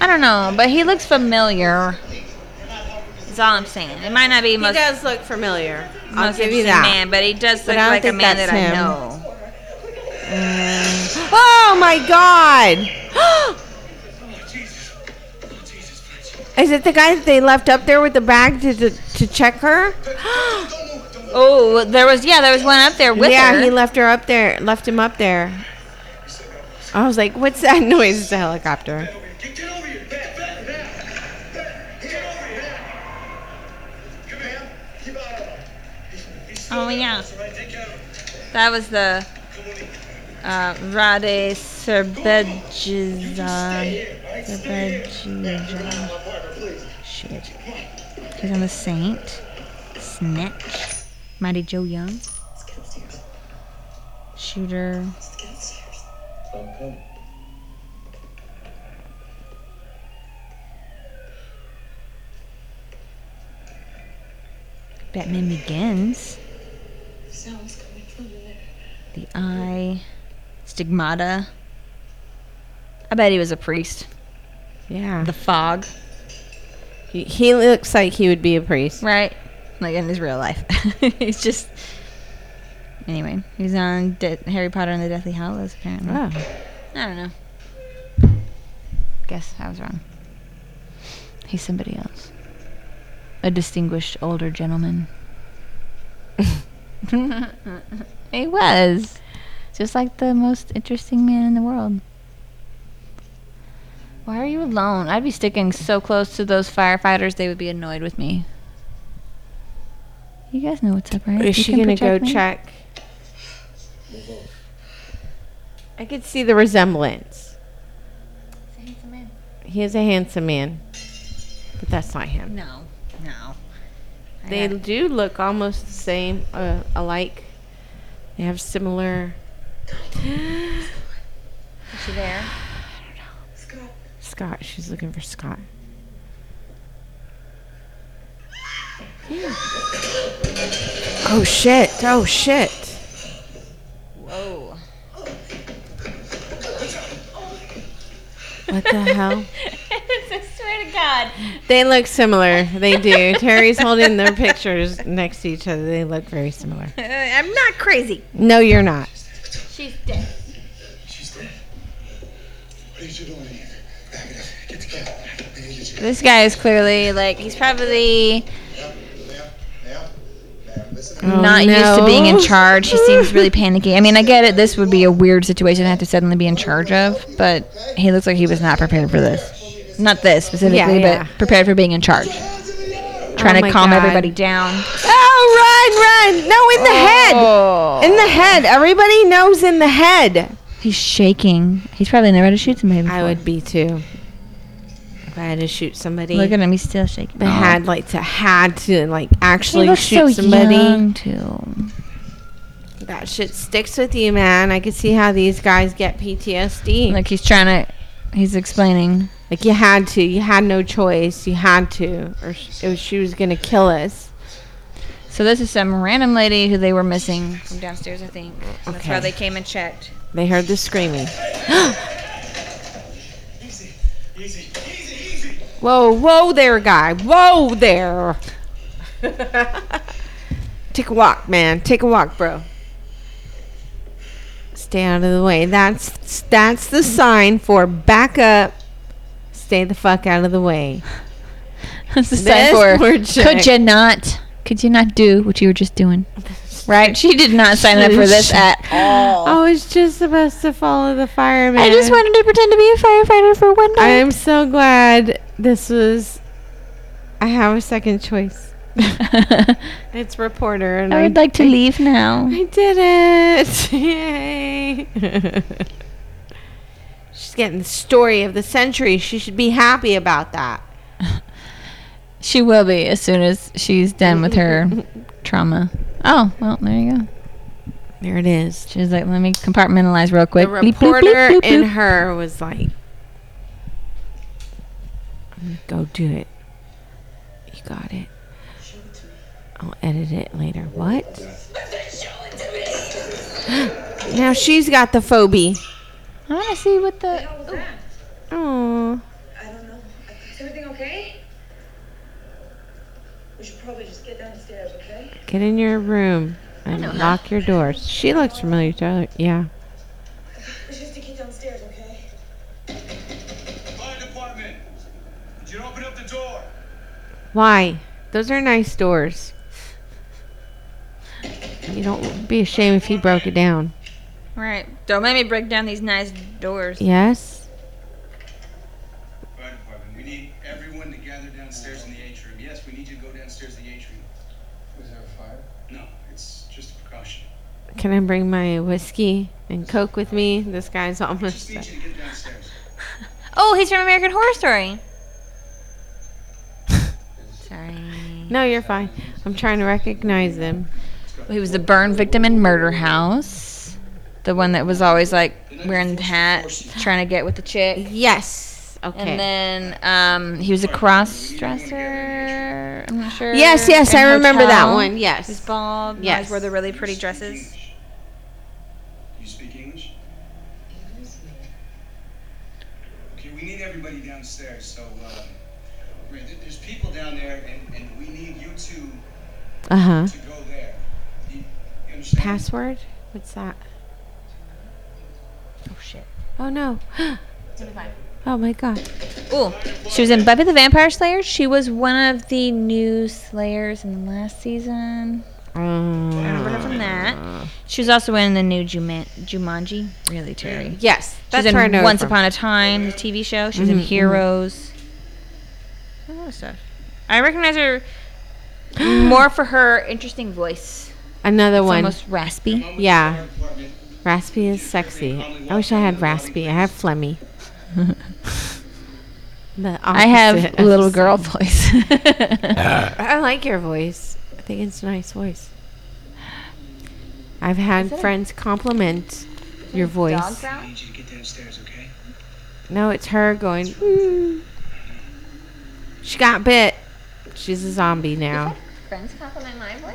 I don't know, but he looks familiar. That's all I'm saying. It might not be. He most does look familiar. I'll give you that. Man, but he does look like a man that him. I know. Um, oh my God! Oh, Jesus. Oh, Jesus Christ. Is it the guy that they left up there with the bag to to, to check her? Oh, there was yeah, there was one up there with yeah, her. Yeah, he left her up there. Left him up there. I was like, what's that noise? It's a helicopter. Oh yeah, that was the uh, Rade Serbejijan. Serbejijan. Shit, because I'm a saint. Snitch. Mighty Joe Young. Shooter. Batman Begins. Sounds coming from there. The Eye. Stigmata. I bet he was a priest. Yeah. The Fog. He, he looks like he would be a priest. Right. Like in his real life. He's just... Anyway. He was on De- Harry Potter and the Deathly Hallows, apparently. Oh. I don't know. Guess I was wrong. He's somebody else. A distinguished older gentleman. He was just like the most interesting man in the world. Why are you alone? I'd be sticking so close to those firefighters, they would be annoyed with me. You guys know what's up, right? Is you she gonna go me? Check? I could see the resemblance. He's a handsome man. He is a handsome man, but that's not him. No, no. They do look almost the same, uh, alike. They have similar. Is she there? I don't know. Scott. Scott. She's looking for Scott. Yeah. Oh shit! Oh shit! Whoa! What the hell? To God. They look similar. They do. Terry's holding their pictures next to each other. They look very similar. Uh, I'm not crazy. No, you're not. She's dead. She's dead. What are you doing here? Get the cat. This guy is clearly like he's probably oh, not no. used to being in charge. He seems really panicky. I mean, I get it. This would be a weird situation to have to suddenly be in charge of, but he looks like he was not prepared for this. Not this specifically, yeah, yeah. but prepared for being in charge. Trying oh to calm God. everybody down. Oh, run, run. No, in the oh. head. In the head. Everybody knows in the head. He's shaking. He's probably never had to shoot somebody before. I would be, too. If I had to shoot somebody. Look at him. He's still shaking. I had, like, to, had to, like, actually he shoot so somebody. Young, too. That shit sticks with you, man. I could see how these guys get P T S D. Like, he's trying to, he's explaining. Like, you had to. You had no choice. You had to. Or sh- it was, she was going to kill us. So this is some random lady who they were missing from downstairs, I think. So that's okay. Why they came and checked. They heard the screaming. Easy, easy, easy, easy. Whoa, whoa there, guy. Whoa there. Take a walk, man. Take a walk, bro. Stay out of the way. That's that's the sign for back up. Stay the fuck out of the way. That's the sign for could you not could you not do what you were just doing? Right? She did not sign up for this at all. I was just supposed to follow the fireman. I just wanted to pretend to be a firefighter for one night. I am so glad this was I have a second choice. It's reporter and I would I like to leave now. I did it. Yay. She's getting the story of the century. She should be happy about that. She will be as soon as she's done with her trauma. Oh, well, there you go. There it is. She was like, let me compartmentalize real quick. The reporter bleep, bleep, bleep, bleep, in her was like, go do it. You got it. I'll edit it later. What? Now she's got the phobia. I want to see what the... Oh. I don't know. Is everything okay? We should probably just get down the stairs, okay? Get in your room and lock your doors. She looks familiar to her. Yeah. It's just to get downstairs, okay? Fire department! Did you open up the door? Why? Those are nice doors. You don't be ashamed if you broke it down. Right. Don't let me break down these nice doors. Yes. Fire department, we need everyone to gather downstairs in the atrium. Yes, we need you to go downstairs in the atrium. Was there a fire? No, it's just a precaution. Can I bring my whiskey and Coke with me? This guy's almost... I just need you to get downstairs. Oh, he's from American Horror Story. Sorry. No, you're fine. I'm trying to recognize him. He was the burn victim in Murder House. The one that was always like wearing the hat, trying to get with the chick. Yes. Okay. And then um, he was a cross-dresser. I'm not sure. Yes, yes, I remember that one. Yes. He's bald. Yes. Eyes wore the really pretty dresses. Do you speak English? Okay, we need everybody downstairs. So uh, there's people down there, and, and we need you two uh-huh. to go there. Password? What's that? Oh shit. Oh no. Oh my god. Ooh. She was in Buffy the Vampire Slayer. She was one of the new Slayers in the last season. Uh, I remember her from that. She was also in the new Juman- Jumanji. Really, Terry? Yes. That's where I know her from. Once Upon a Time, the T V show. She was mm-hmm, in Heroes. Mm-hmm. All that stuff. I recognize her more for her interesting voice. Another it's one. Almost raspy. Yeah. Raspy is sexy. I wish I had raspy. I have phlegmy. I have little girl voice. I like your voice. I think it's a nice voice. I've had friends compliment your voice. I need you to get downstairs, okay? No, it's her going. Mm. She got bit. She's a zombie now. Friends compliment my voice?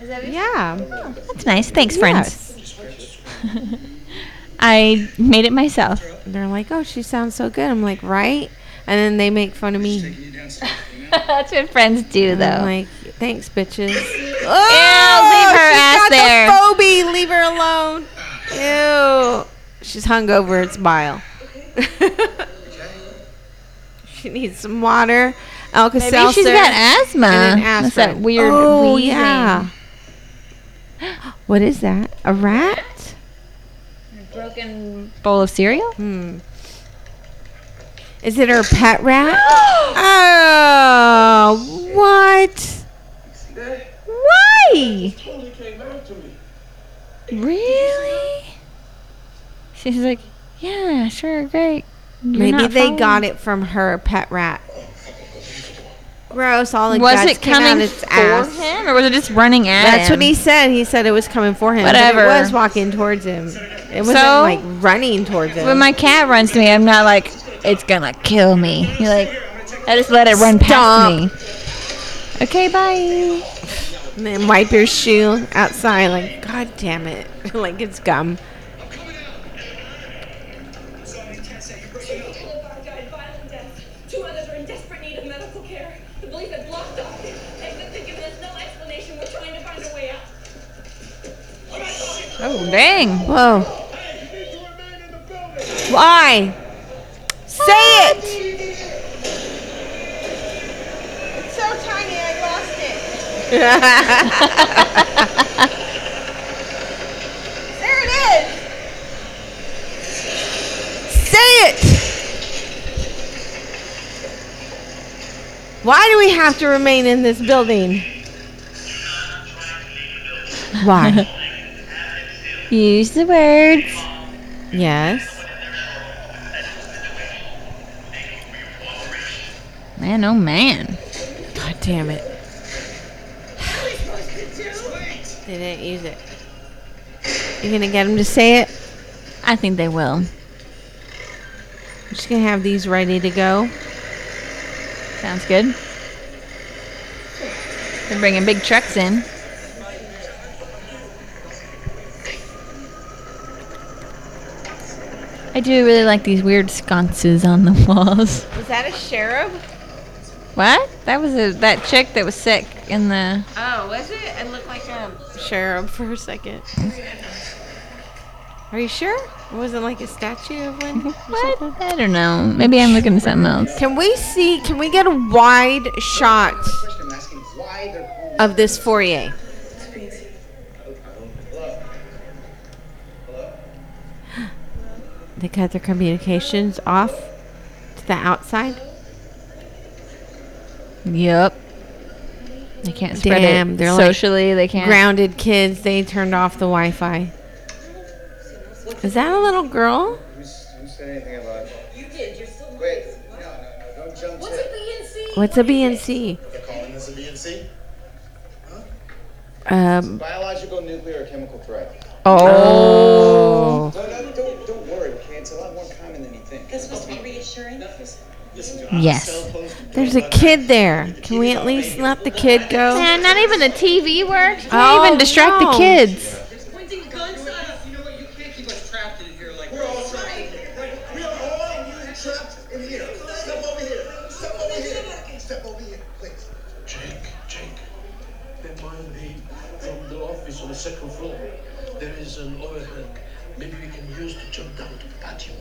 Is that what yeah. Oh, that's nice. Thanks, friends. Yes. I made it myself. And they're like, oh, she sounds so good. I'm like, right? And then they make fun of me. That's what friends do, though. I'm like, thanks, bitches. Oh, ew, leave her ass there. Phobia. Leave her alone. Ew. She's hungover. It's bile. She needs some water. Alka-Seltzer. Maybe she's got asthma. And that's that weird oh, wheezing. Yeah. What is that? A rat? A broken bowl of cereal? Hmm. Is it her pet rat? Oh, what? Why? Really? She's like, yeah, sure, great. You're Maybe they following. Got it from her pet rat. Gross! All the was guts it came coming out its for ass. Him, or was it just running at That's him? That's what he said. He said it was coming for him. Whatever. But it was walking towards him. It wasn't so, like running towards him. When my cat runs to me, I'm not like it's gonna kill me. You're like, I just let it run Stop. Past me. Okay, bye. and then wipe your shoe outside. Like, God damn it. Like, it's gum. Oh, dang. Whoa. Why? Say it! It's so tiny, I lost it. There it is! Say it! Why do we have to remain in this building? Why? Use the words. Yes. Man, oh man. God damn it. They didn't use it. You gonna get them to say it? I think they will. I'm just gonna have these ready to go. Sounds good. They're bringing big trucks in. I do really like these weird sconces on the walls. Was that a cherub? What? That was a, that chick that was sick in the... Oh, was it? It looked like a cherub for a second. Are you sure? Was it like a statue of one? What? Something? I don't know. Maybe I'm looking at something else. Can we see... Can we get a wide shot of this foyer? They cut their communications off to the outside. Yep. They can't spread Damn, it they're socially. Like they can't. Grounded kids, they turned off the Wi-Fi. Is that a little girl? Who's, who said anything about it? You did. You're still Wait, no, no, no, don't jump What's to it. What's a B N C? They're calling this a B N C? Huh? Um, it's a biological, nuclear, or chemical threat. Oh. No, no, don't, don't worry, okay? It's a lot more common than you think. That's supposed to be reassuring. Yes. There's a kid there. Can we at least let the kid go? Nah, not even the T V works. Can't oh, even distract no. the kids. There's pointing guns at us. You know what? You can't keep us trapped in here like we're all trapped. We are all trapped in here. Step over here. Step over here. Step over here, please. Jake, Jake. They mind the from the office on the second floor. There is an overhang. Maybe we can use to jump down to the patio.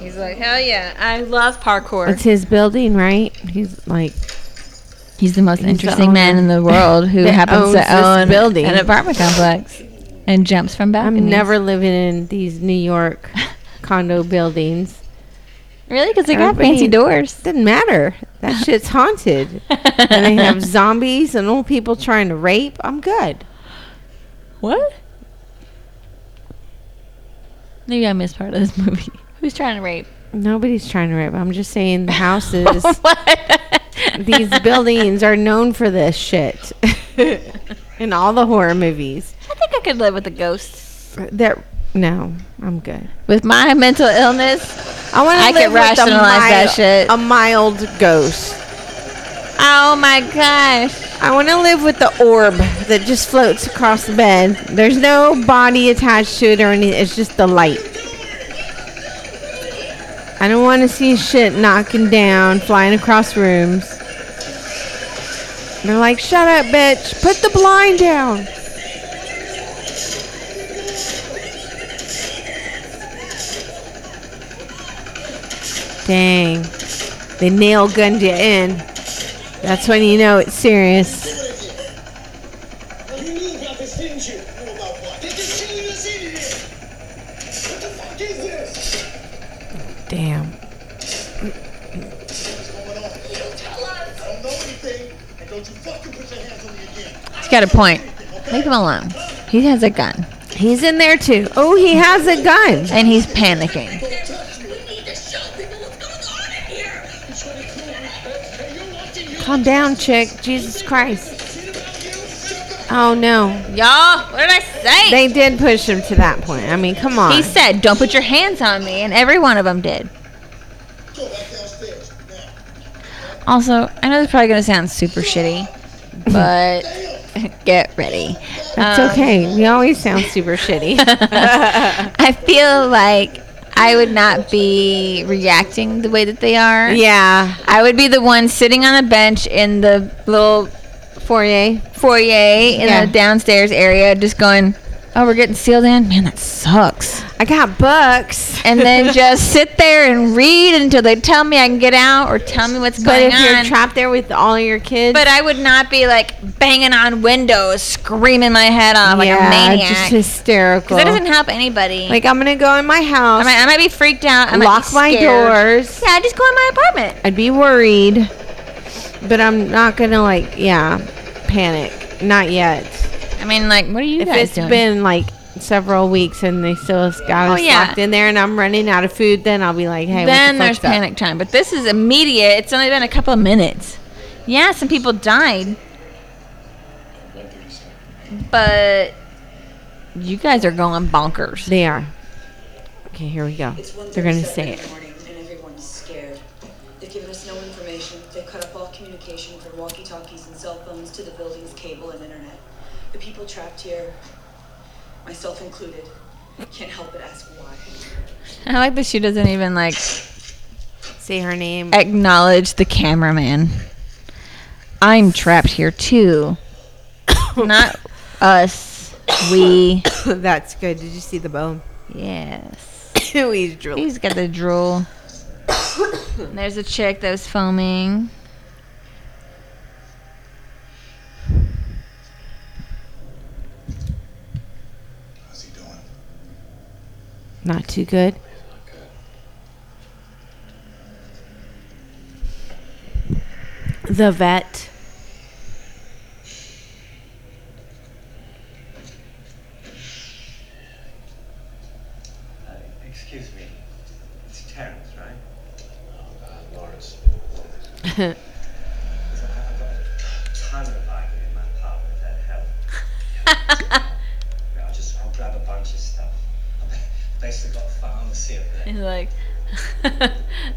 He's like, hell yeah, I love parkour. It's his building, right? He's like, he's the most he's interesting the man in the world who happens to own building. an apartment complex and jumps from balconies. I'm never living in these New York condo buildings. Really? Because they got fancy doors. Doesn't matter. That shit's haunted. And they have zombies and old people trying to rape. I'm good. What? Maybe I missed part of this movie. Who's trying to rape? Nobody's trying to rape. I'm just saying the houses. What? These buildings are known for this shit. In all the horror movies. I think I could live with the ghosts. They're... No, I'm good. With my mental illness, I want to live with rationalize mild, that shit. A mild ghost. Oh my gosh! I want to live with the orb that just floats across the bed. There's no body attached to it or anything. It's just the light. I don't want to see shit knocking down, flying across rooms. They're like, "Shut up, bitch! Put the blind down." Dang. They nail gunned you in. That's when you know it's serious. Damn. He's got a point. Leave him alone. He has a gun. He's in there too. Oh, he has a gun. And he's panicking. Calm down, chick. Jesus Christ. Oh, no. Y'all, what did I say? They did push him to that point. I mean, come on. He said, don't put your hands on me, and every one of them did. Also, I know this is probably going to sound super shitty, but get ready. That's um, okay. We always sound super shitty. I feel like I would not be reacting the way that they are. Yeah. I would be the one sitting on a bench in the little foyer foyer in yeah. the downstairs area just going, oh, we're getting sealed in? Man, that sucks. I got books. And then just sit there and read until they tell me I can get out or tell me what's but going on. But if you're trapped there with all your kids. But I would not be like banging on windows, screaming my head off yeah, like a maniac. Yeah, just hysterical. Because that doesn't help anybody. Like, I'm going to go in my house. I might, I might be freaked out. I lock my doors. Yeah, I'd just go in my apartment. I'd be worried. But I'm not going to, like, yeah, panic. Not yet. I mean, like, what are you if guys doing? If it's been, like, several weeks and they still got oh, us yeah. locked in there and I'm running out of food, then I'll be like, hey, then what the there's fuck's panic up? Time. But this is immediate. It's only been a couple of minutes. Yeah, some people died. But you guys are going bonkers. They are. Okay, here we go. They're going to say it. And everyone's scared. They've given us no information. They've cut up all communication from walkie-talkies and cell phones to the building's cable and internet. The people trapped here, myself included, can't help but ask why. I like that she doesn't even, like, say her name. Acknowledge the cameraman. I'm trapped here, too. Not us. We. That's good. Did you see the bone? Yes. He's drooling. He's got the drool. There's a chick that was filming. Not too good. The vet. Uh, excuse me. It's Terrence, right? Oh, God, Lawrence. I've got a ton of ivy in my pocket, if that helps. I'll just I'll grab a bunch of stuff. Basically got a pharmacy up there. He's like,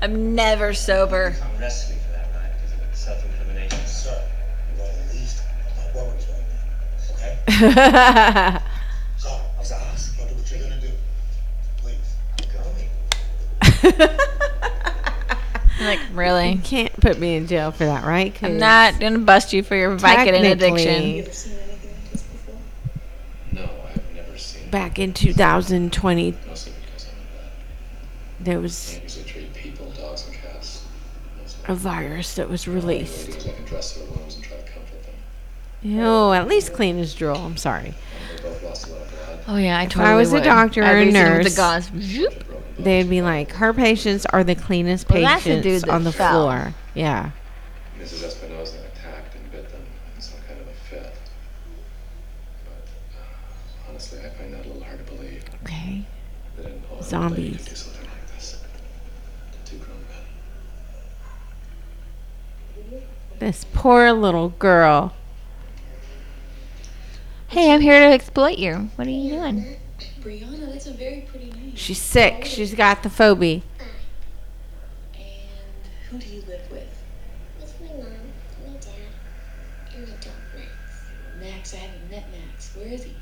I'm never sober. You can't arrest me for that, right? Because I've got self-incrimination. So, you want to leave? I'm not worried right now. Okay? So, I was asking you what you're going to do. Please, I'm going. Like, really? You can't put me in jail for that, right? I'm not going to bust you for your Vicodin addiction. Back in two thousand twenty, there was a virus that was released. Ew, at least clean his drool. I'm sorry. Oh, yeah, I totally would. If I was a doctor or a nurse, they'd be like, her patients are the cleanest patients on the floor. Yeah. Missus Espinosa attacked and bit them in some kind of a fit. Honestly, I find that a little hard to believe. Okay. That zombies. Could do something like this. Too grown men. This poor little girl. Hey, I'm here to exploit you. What are you doing? Brianna, that's a very pretty name. She's sick. She's got the phobia. And who do you live with? With my mom, my dad, and my dog Max. Max, I haven't met Max. Where is he?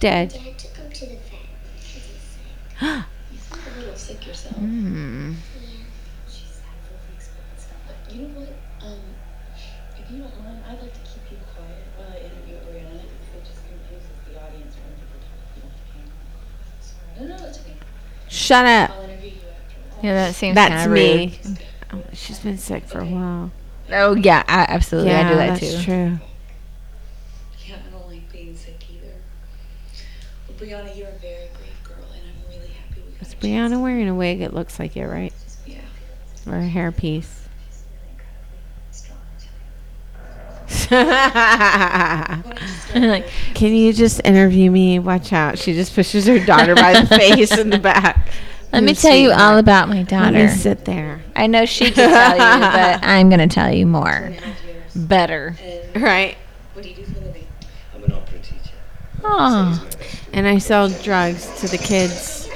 Dead. Dad took him to the vet because he's sick. You seem a little sick yourself. Mm. Yeah. She's had full weeks and stuff. But you know what? Um, if you don't mind, I'd like to keep you quiet while I interview Ariana because it just confuses the audience when people talk. No, no, it's okay. Shut up. I'll interview you after. Yeah, that seems kind of rude. That's me. Oh, she's been sick for okay. a while. Oh, yeah, I, absolutely. Yeah, I do that too. That's true. Brianna, you're a very brave girl, and I'm really happy we got Is Brianna wearing a wig? It looks like it, right? Yeah. Or a hairpiece. Like, can you just interview me? Watch out. She just pushes her daughter by the face in the back. Let Who's me tell you there? all about my daughter. Let me sit there. I know she can tell you, but I'm going to tell you more. Better. And right? What do you do for a living? I'm an opera teacher. Oh. And I sell drugs to the kids.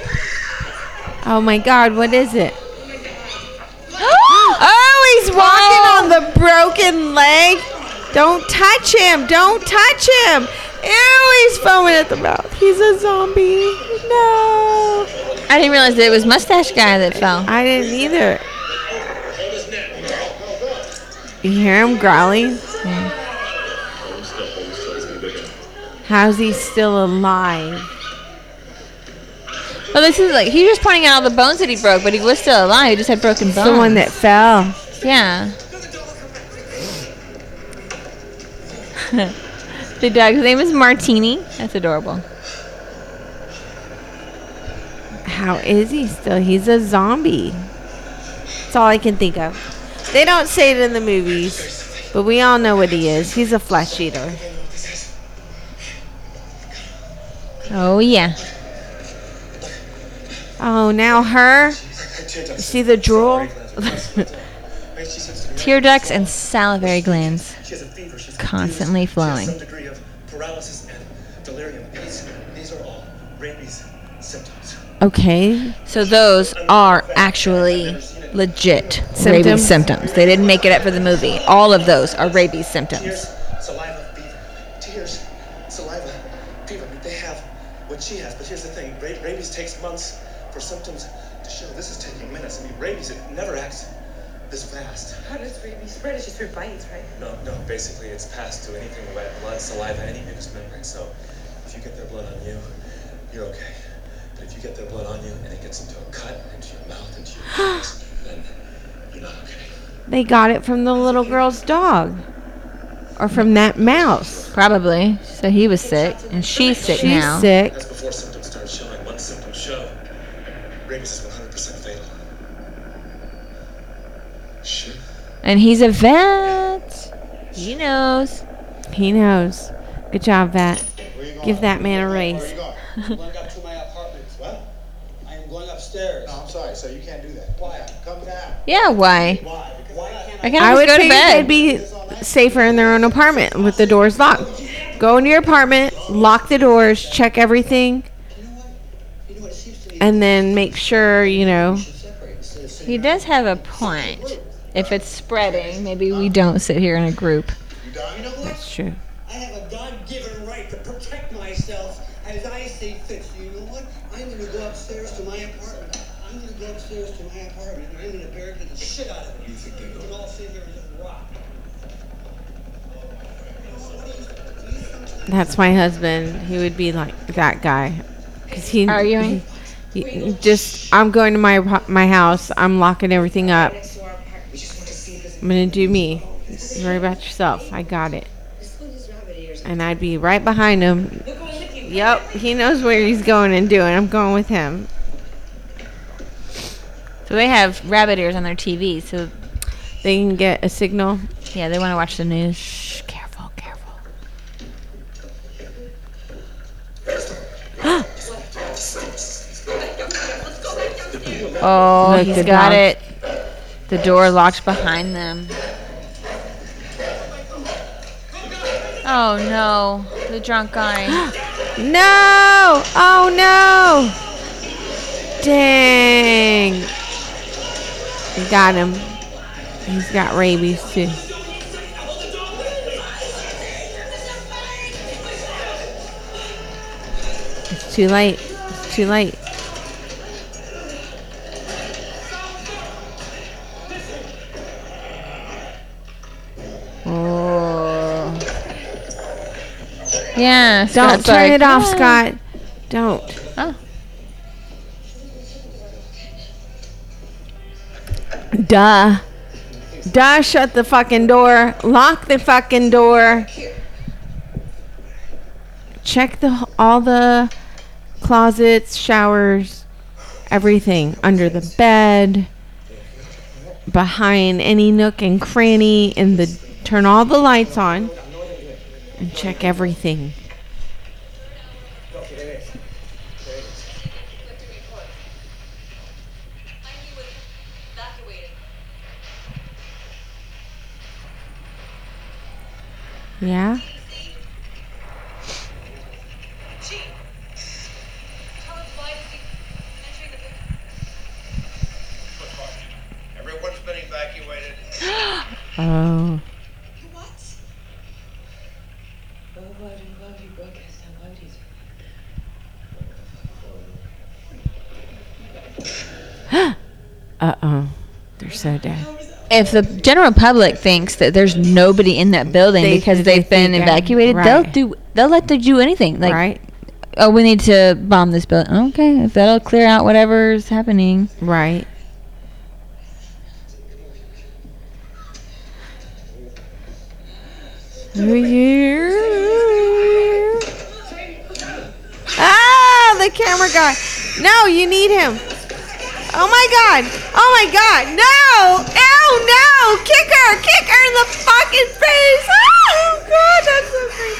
Oh my God, what is it? Oh, he's walking oh. on the broken leg. Don't touch him. Don't touch him. Ew, he's foaming at the mouth. He's a zombie. No. I didn't realize that it was mustache guy that fell. I didn't either. You hear him growling? Yeah. How's he still alive? Well, this is like, he was just pointing out all the bones that he broke, but he was still alive. He just had broken it's bones. The one that fell. Yeah. The dog's name is Martini. That's adorable. How is he still? He's a zombie. That's all I can think of. They don't say it in the movies, but we all know what he is. He's a flesh eater. Oh, yeah. Oh, now her. See the drool? Tear ducts and salivary glands constantly flowing. Okay. So those are actually legit symptoms? Rabies symptoms. They didn't make it up for the movie. All of those are rabies symptoms. Tears, saliva, fever. Tears, saliva, fever. They have what she has, but here's the thing. Rabies takes months for symptoms to show. This is taking minutes. I mean, rabies, it never acts this fast. How does rabies spread? It's just through bites, right? No, no. Basically, it's passed to anything, wet blood, saliva, any mucous membrane. So if you get their blood on you, you're okay. But if you get their blood on you and it gets into a cut, into your mouth, into your nose, then you're not okay. They got it from the little girl's dog. Or from that mouse. Probably. So he was sick, and she's sick she's now. She's sick. That's before symptoms start showing. Once symptoms show, rabies is one hundred percent fatal. Shit. And he's a vet. He knows. He knows. Good job, vet. Give that man a raise. I'm going up to my apartment. What? I am going upstairs. No, I'm sorry. So you can't do that. Why? Come down. Yeah, why? Why? I, I would think they'd be safer in their own apartment with the doors locked. Go into your apartment, lock the doors, check everything, and then make sure, you know. He does have a point. If it's spreading, maybe we don't sit here in a group. That's true. I have a God-given right to protect myself as I see fit. You know what? I'm going to go upstairs to my apartment. I'm going to go upstairs to my apartment. I'm going to barricade the shit out of it. You think they can all sit here and just rock? That's my husband. He would be like that guy. Cause he, Are you he, he, just, I'm going to my my house. I'm locking everything up. I'm going to do me. Don't worry about yourself. I got it. And I'd be right behind him. Yep, he knows where he's going and doing. I'm going with him. So they have rabbit ears on their T V, so they can get a signal. Yeah, they want to watch the news. Shh, careful, careful. Oh, Look, he's got it. The door locked behind them. Oh, no. The drunk guy. No! Oh, no! Dang. Got him. He's got rabies, too. It's too late. It's too late. Oh. Yeah. Scott's Don't turn like, it off, yeah. Scott. Don't. Oh. Duh. Duh, shut the fucking door. Lock the fucking door. Check the all the closets, showers, everything. Under the bed. Behind any nook and cranny. In the turn all the lights on. And check everything. Yeah. Everyone's been evacuated. Oh. What? Uh-oh. They're so dead. If the general public thinks that there's nobody in that building they, because they they've been evacuated, right. they'll do. They'll let them do anything. Like, right. oh, we need to bomb this building. Okay, if that'll clear out whatever's happening. Right. Here. Ah, the camera guy. No, you need him. Oh my god! Oh my god! No! Ow! No! Kick her! Kick her in the fucking face! Oh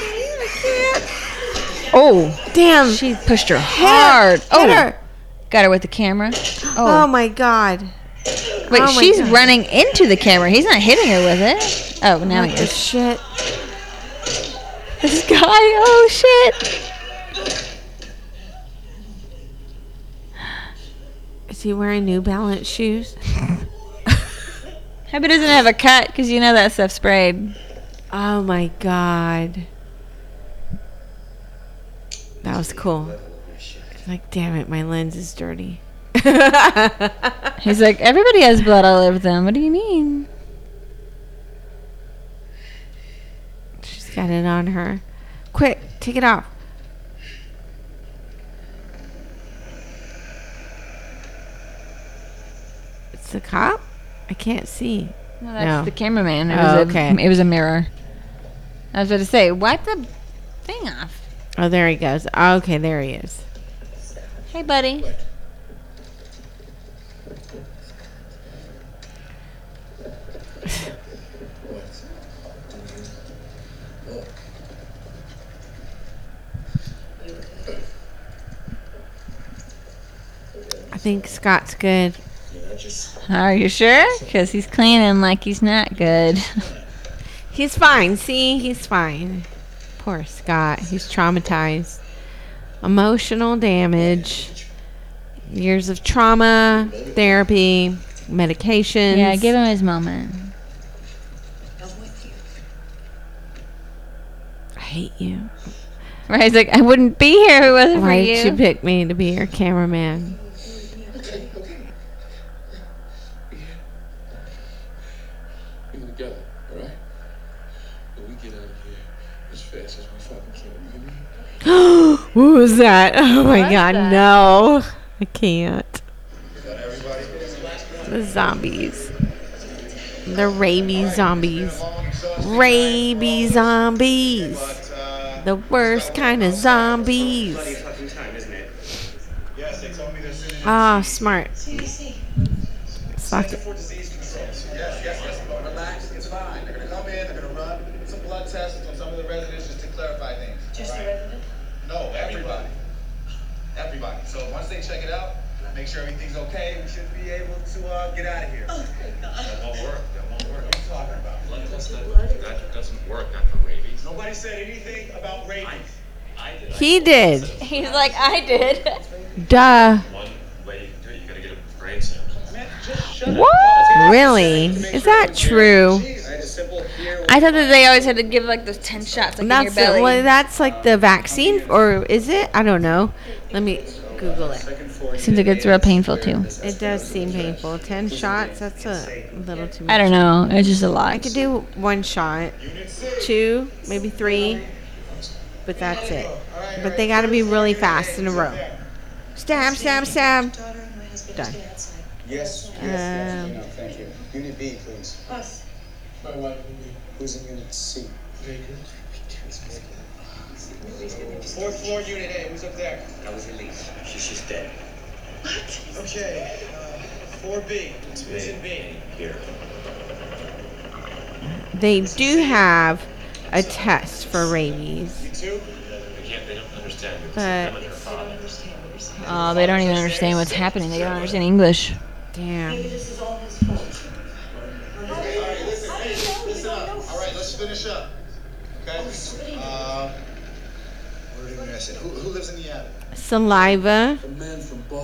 god, that's so creepy! I can't. Oh damn! She pushed her hard. Hit oh, her. Got her with the camera. Oh, oh my god! Wait, oh my she's god. running into the camera. He's not hitting her with it. Oh, now he is. Shit! This guy. Oh shit! Is he wearing New Balance shoes? Hope it doesn't have a cut, because you know that stuff sprayed. Oh my god, that was cool. Like, damn it, my lens is dirty. He's like, everybody has blood all over them. What do you mean? She's got it on her. Quick, take it off. The cop? I can't see. No, that's no. the cameraman. It was oh, okay. A, it was a mirror. I was about to say, wipe the thing off. Oh, there he goes. Oh, okay, there he is. Hey, buddy. I think Scott's good. Are you sure? Because he's cleaning like he's not good. He's fine. See, he's fine. Poor Scott. He's traumatized. Emotional damage. Years of trauma, therapy, medications. Yeah, give him his moment. I hate you. Right? He's like, I wouldn't be here if it wasn't for you. Why did you pick me to be your cameraman? What was that? Oh my What's god, that? No. I can't. The zombies. The rabies zombies. Rabies zombies. The worst kind of zombies. Ah, oh, smart. Fuck it. Everybody. So once they check it out, make sure everything's okay. We should be able to uh, get out of here. Oh, my God. That won't work. That won't work. What are you talking about? Blood test that, that doesn't work. Not for rabies. Nobody said anything about rabies. I, I did. He I did. He's like, I did. Duh. One way you can do it, you got to get a brain sample. Man, just shut what? Up. Really? Is that true? I thought that they always had to give like those ten shots like, in your belly. Well, that's like the vaccine, or is it? I don't know. Let me Google it. Seems like it's real painful too. It does seem painful. Ten shots? That's a little too much. I don't know. It's just a lot. I could do one shot, two, maybe three, but that's it. But they got to be really fast in a row. Stab, stab, stab. Done. Yes. Um, thank you. Unit B, please. My wife and me. Who's in Unit C? Fourth floor, Unit A. Who's up there? I was released. She's just dead. What? Okay. four B. Who's in B? Here. They do have a test for rabies. You too? They can't. They don't understand. But oh, they don't even understand what's happening. They don't understand English. Damn. Maybe this is all his fault. Finish up. Okay? Um, I said, who, who lives in the attic? Saliva,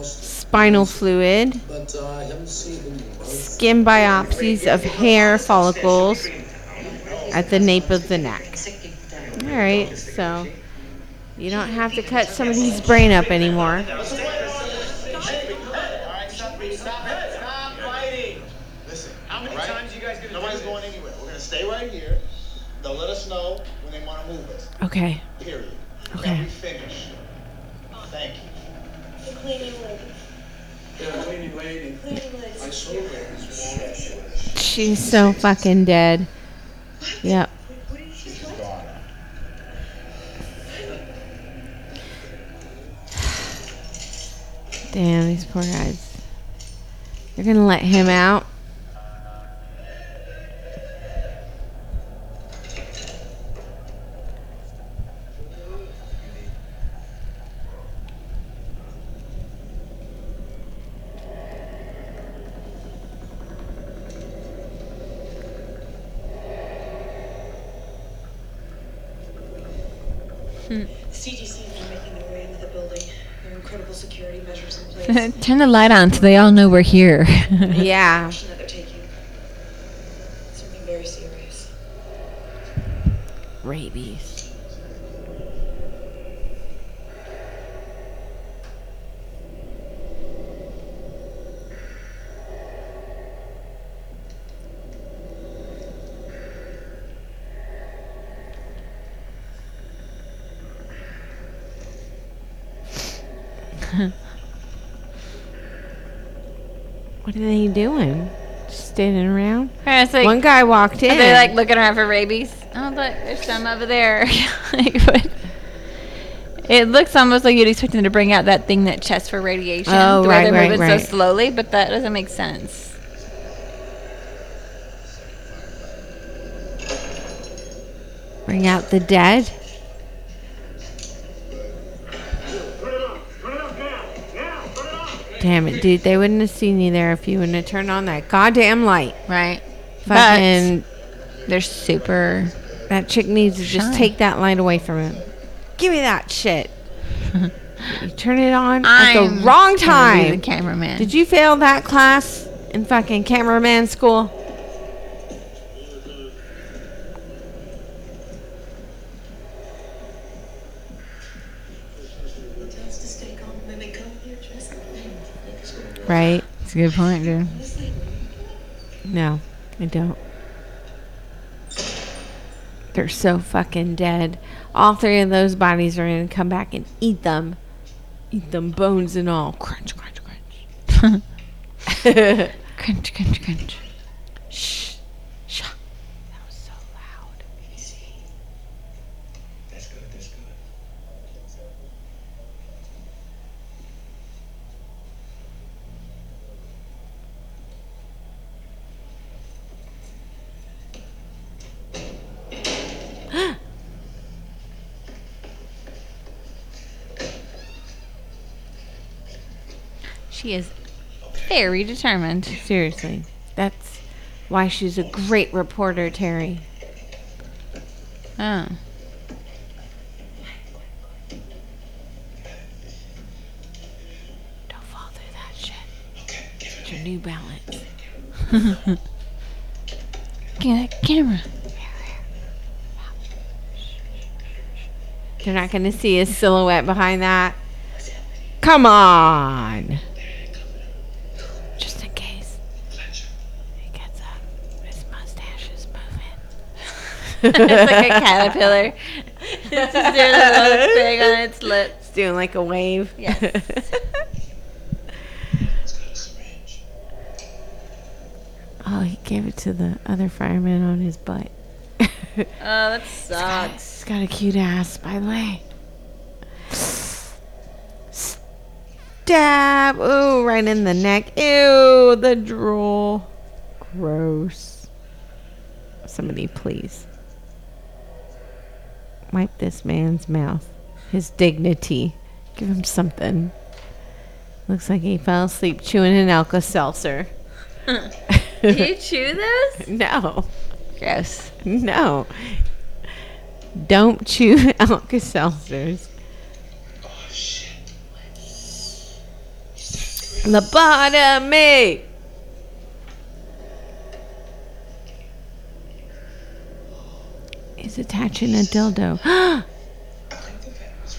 spinal fluid, but, uh, skin biopsies of hair follicles at the nape of the neck. All right, so you don't have to cut somebody's brain up anymore. Stay right here. They'll let us know when they want to move us. Okay. Period. Okay. Then we finish. Thank you. The cleaning lady. The cleaning lady. The cleaning lady. I swear. She's so fucking dead. Yep. She's gone. Damn, these poor guys. They're gonna let him out. Turn the light on so they all know we're here. Yeah. Something very serious. Rabies. What are they doing? Just standing around? Like, one guy walked in. Are they like looking around for rabies? Oh, look, there's some over there. Like, but it looks almost like you'd expect them to bring out that thing that tests for radiation. Oh, the way right, they're right, moving right. so slowly, but that doesn't make sense. Bring out the dead? Damn it, dude. They wouldn't have seen you there if you wouldn't have turned on that goddamn light. Right. Fucking. They're super. That chick needs to shine. Just take that light away from him. Give me that shit. You turn it on I'm at the wrong time. The cameraman. Did you fail that class in fucking cameraman school? Right? That's a good point, dude. No, I don't. They're so fucking dead. All three of those bodies are going to come back and eat them. Eat them, bones and all. Crunch, crunch, crunch. Crunch, crunch, crunch. Shh. Shh. That was so loud. That's good, that's good. She is very determined. Seriously. That's why she's a great reporter, Terry. Oh. Don't fall through that shit. Okay, give it your New Balance. Get that camera. They're not going to see a silhouette behind that. Come on. Just in case. He gets up. His mustache is moving. It's like a caterpillar. It's just doing a little thing on its lips. It's doing like a wave. Yes. Oh, he gave it to the other fireman on his butt. Oh, that sucks. He's got a cute ass, by the way. Stab! Ooh, right in the neck. Ew, the drool. Gross. Somebody please wipe this man's mouth. His dignity. Give him something. Looks like he fell asleep chewing an Alka-Seltzer. Did you chew those? No. Gross. No. Don't chew Alka-Seltzers. Lobotomy! He's attaching a dildo. I think that was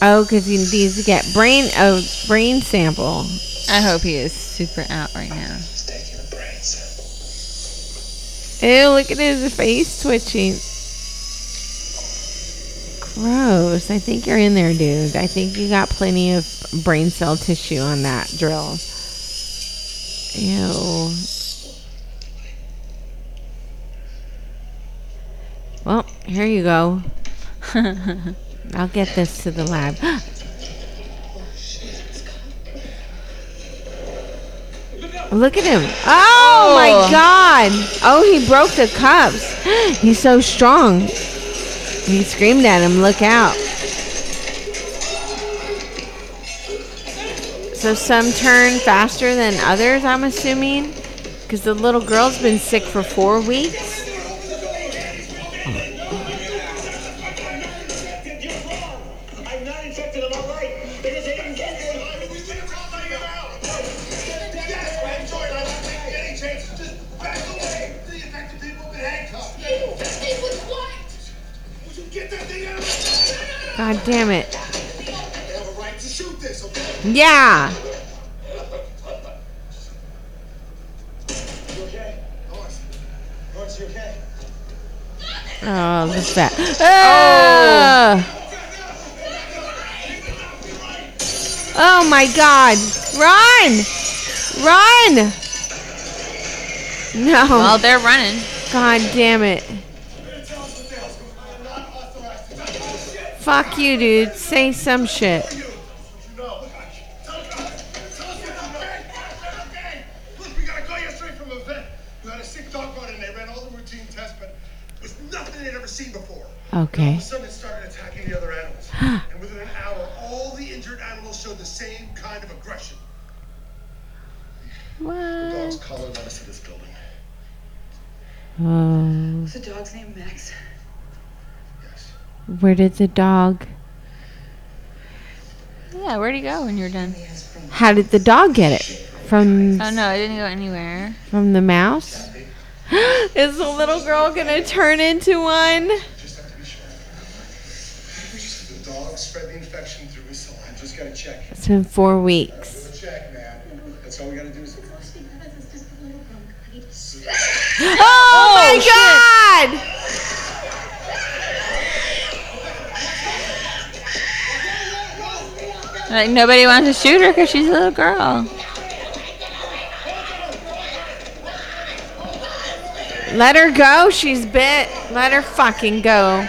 right. Oh, because he needs to get brain, oh, brain sample. I hope he is super out right now. He's taking a brain sample. Ew, look at his face twitching. Gross. I think you're in there, dude. I think you got plenty of brain cell tissue on that drill. Ew. Well, here you go. I'll get this to the lab. Look at him. Oh, oh my God. Oh, he broke the cups. He's so strong. He screamed at him, look out. So some turn faster than others, I'm assuming. Because the little girl's been sick for four weeks. God damn it. They have a right to shoot this, okay? Yeah. You okay? Norris. Norris, you okay? Oh, look at that. Oh. Oh my God. Run. Run. No. Well, they're running. God damn it. Fuck you, dude. Say some shit. Okay. And within an hour, all the injured animals showed the same kind of aggression. What? The dog's collar led us to this building. Oh. Is the dog's name Max? Where did the dog... Yeah, where'd he go when you were done? How did the dog get it? From... Oh, no, it didn't go anywhere. From the mouse? Is the little girl going to turn into one? Just have to be sure. The dog spread the infection through his slime. Just got to check. It's been four weeks. We'll check, man. That's all we got to do is... Oh, oh, my shit. God! Like, nobody wants to shoot her because she's a little girl. Let her go. She's bit. Let her fucking go.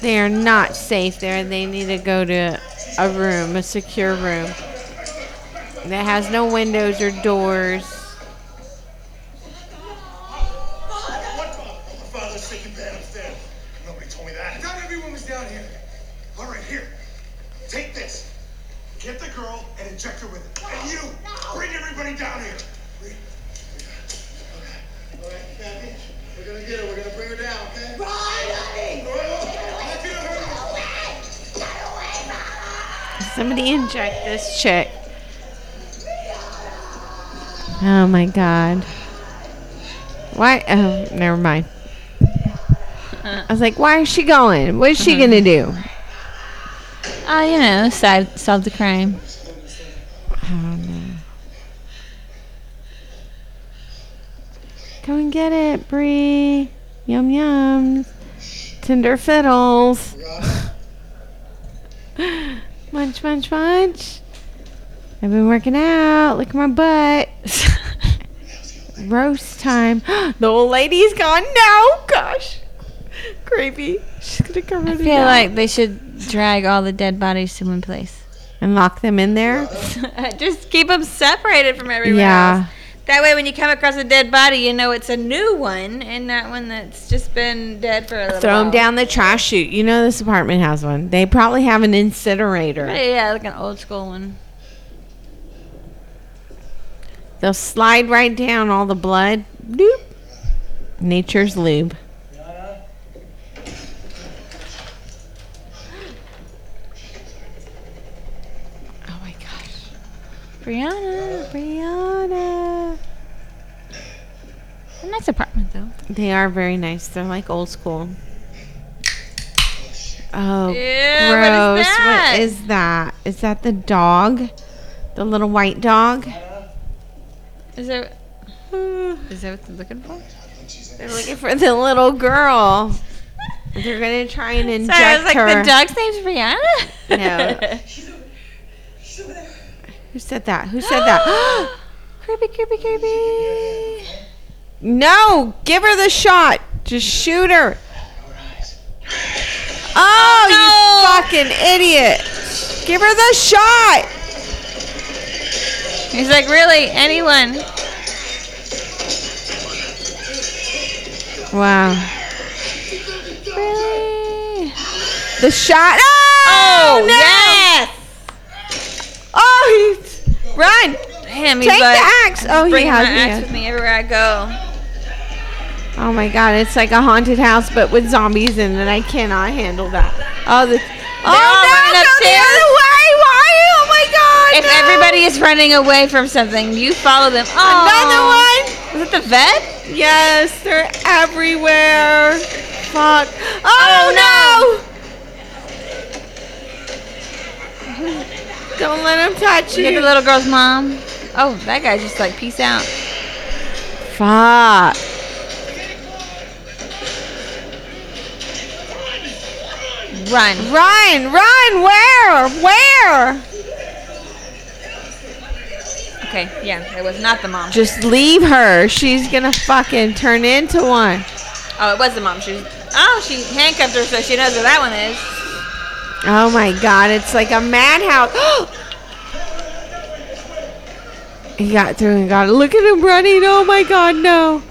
They are not safe there. They need to go to a room, a secure room that has no windows or doors. Somebody inject this chick. Oh my God. Why? Oh, never mind. I was like, why is she going? What is she mm-hmm. going to do? Oh, you know, side, solve the crime. Oh, no. Come and get it, Bree. Yum yums. Tender fiddles. Munch, munch, munch. I've been working out. Look at my butt. Roast time. The old lady's gone. No, gosh. Creepy. She's going to cover it up. I feel like they should drag all the dead bodies to one place. And lock them in there? Just keep them separated from everywhere yeah. else. That way when you come across a dead body, you know it's a new one and not one that's just been dead for a little while. Throw them down the trash chute. You know this apartment has one. They probably have an incinerator. But yeah, like an old school one. They'll slide right down all the blood. Doop. Nature's Lube. Oh my gosh. Brianna, Brianna. A nice apartment, though. They are very nice. They're like old school. Oh, ew, gross. What is that? What is that? Is that the dog? The little white dog? Is that, is that what they're looking for? They're looking for the little girl. They're going to try and inject her. So I was like, her. The dog's name's Brianna? No. She's over there. Who said that? Who said that? Creepy, creepy, creepy. No, give her the shot. Just shoot her. Oh, you oh. fucking idiot. Give her the shot. He's like, really? Anyone? Wow. Really? The shot. Oh, oh no. Yes. Oh, he, run. Damn, he's Take like, the axe. Oh, he has my axe with me everywhere I go. Oh my god, it's like a haunted house but with zombies in it. I cannot handle that. Oh, the, oh no, no, the other way. Why? Oh my god. If no. everybody is running away from something, you follow them. Oh. Another one. Is it the vet? Yes, they're everywhere. Fuck. Oh, oh no. no. Don't let them touch you. Get the little girl's mom. Oh, that guy just like, peace out. Fuck. Run. Run. Run. Where? Where? Okay. Yeah. It was not the mom. Just leave her. She's going to fucking turn into one. Oh, it was the mom. She was, oh, she handcuffed her so she knows where that one is. Oh, my God. It's like a madhouse. He got through and got it. Look at him running. Oh, my God. No.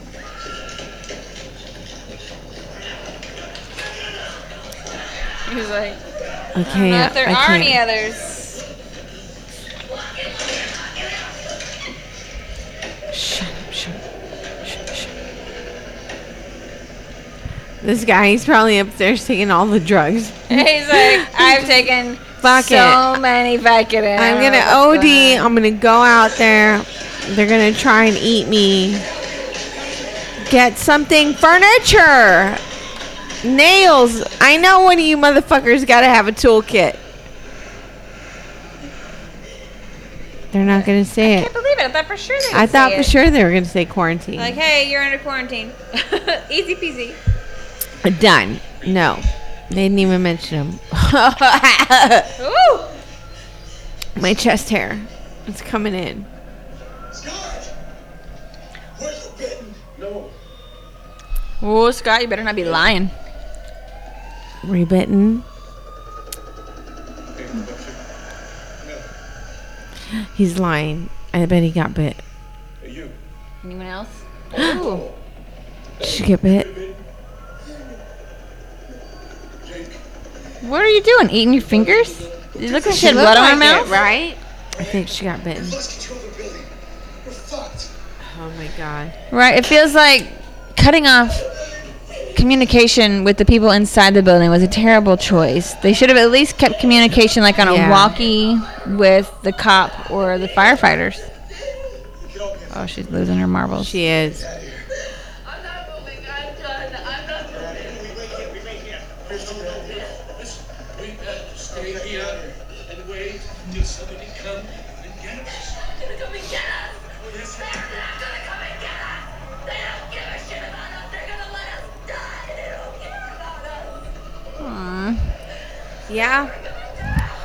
He was like, I don't okay, know if there I are can't. any others. Shut up, shut up, shut up, shut up. This guy, he's probably upstairs taking all the drugs. He's like, I've taken Fuck so it. many Vicodin. I'm going to O D. Going I'm going to go out there. They're going to try and eat me. Get something. Furniture. Nails. I know one of you motherfuckers gotta have a toolkit. They're not gonna say it. I can't believe it. I thought for sure they were I thought for it. sure they were gonna say quarantine. Like, hey, you're under quarantine. Easy peasy. Done. No. They didn't even mention him. Ooh. My chest hair. It's coming in. Scott! Where's the bitten? No. Oh, Scott, you better not be lying. Rebitten. He's lying. I bet he got bit. You. Anyone else? Oh. Did you get bit? What are you doing? Eating your fingers? You look like she had blood on her mouth, right? I think she got bitten. Oh my god. Right. It feels like cutting off communication with the people inside the building was a terrible choice. They should have at least kept communication like on yeah. a walkie with the cop or the firefighters. Oh, she's losing her marbles. She is. I'm not moving. I'm done. I'm not moving. We wait here. We wait here. There's no one here. We stay here and wait until somebody come and get us. They're going to come and get us. They're not going to come and get us. They don't give a shit about us. They're going to let us die. They don't care about us. Aww. Yeah.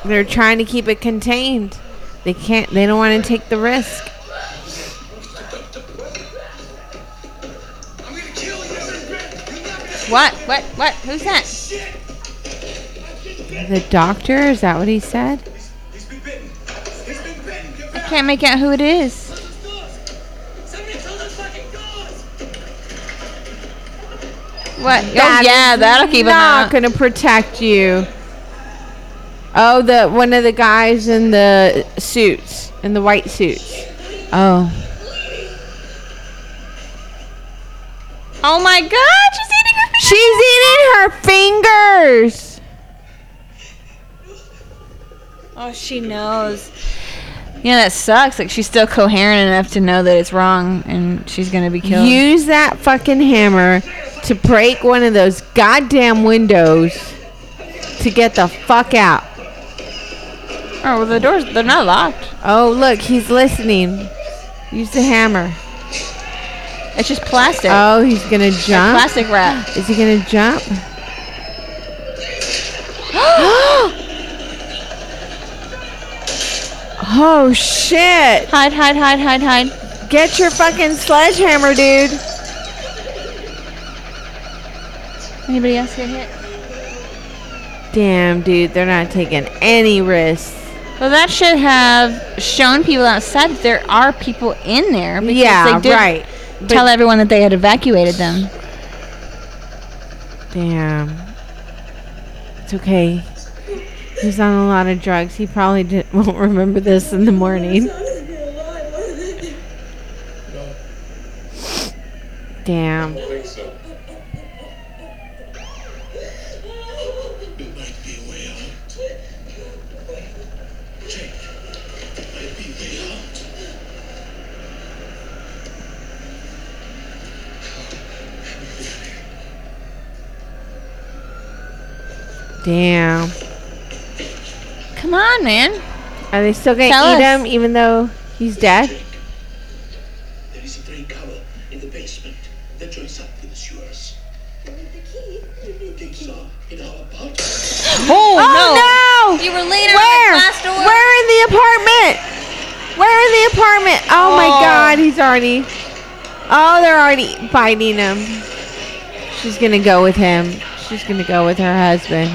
They're trying to keep it contained. They can't. They don't want to take the risk. I'm going to kill you. What? What? What? Who's that? The doctor? Is that what he said? He's been bitten. He's been bitten. I can't make out who it is. What? Oh, yeah, that'll keep him out. Not gonna protect you. Oh, the one of the guys in the suits, in the white suits. Oh. Oh my God, she's eating her fingers. She's eating her fingers. Oh, she knows. Yeah, that sucks. Like, she's still coherent enough to know that it's wrong and she's going to be killed. Use that fucking hammer to break one of those goddamn windows to get the fuck out. Oh, well, the doors, they're not locked. Oh, look, he's listening. Use the hammer. It's just plastic. Oh, he's going to jump? Like plastic wrap. Is he going to jump? Oh, shit. Hide, hide, hide, hide, hide. Get your fucking sledgehammer, dude. Anybody else get hit? Damn, dude. They're not taking any risks. Well, that should have shown people outside that there are people in there. Because yeah, they did right. Tell but everyone that they had evacuated them. Damn. It's okay. He's on a lot of drugs. He probably didn't, won't remember this in the morning. Damn. Damn. Come on, man. Are they still going to eat us. him even though he's dead? There is a green cover in the basement that joins up with the sewers. The key. The key. In our apartment. Oh, oh no. no. You were later Where? in the last door. Where in the apartment? Where in the apartment? Oh, oh my God. He's already. Oh, they're already biting him. She's going to go with him. She's going to go with her husband.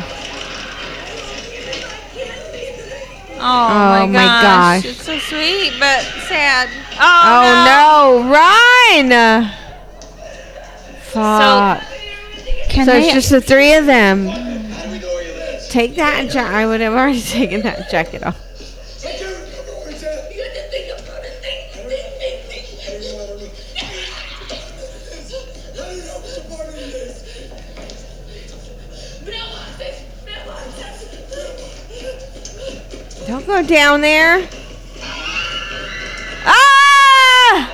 Oh, oh my, my gosh. gosh. It's so sweet, but sad. Oh, oh no. no. Run! Fuck. So, can so they it's just the three of them. Take that jacket. I would have already taken that jacket off. Don't go down there. Ah!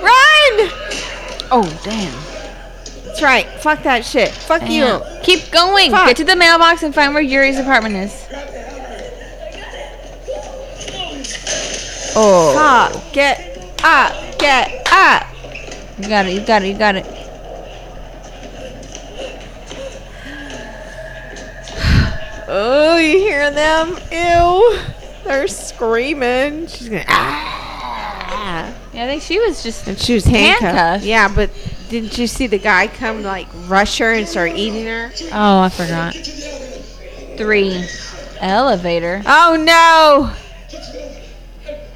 Run! Oh, damn. That's right. Fuck that shit. Fuck damn. you. Keep going. Fuck. Get to the mailbox and find where Yuri's apartment is. Oh. Fuck. Get up. Get up. You got it. You got it. You got it. Oh, you hear them? Ew. They're screaming. She's going to... Ah. Yeah, I think she was just... And she was handcuffed. handcuffed. Yeah, but didn't you see the guy come, like, rush her and start eating her? Oh, I forgot. Three. Elevator. Oh, no.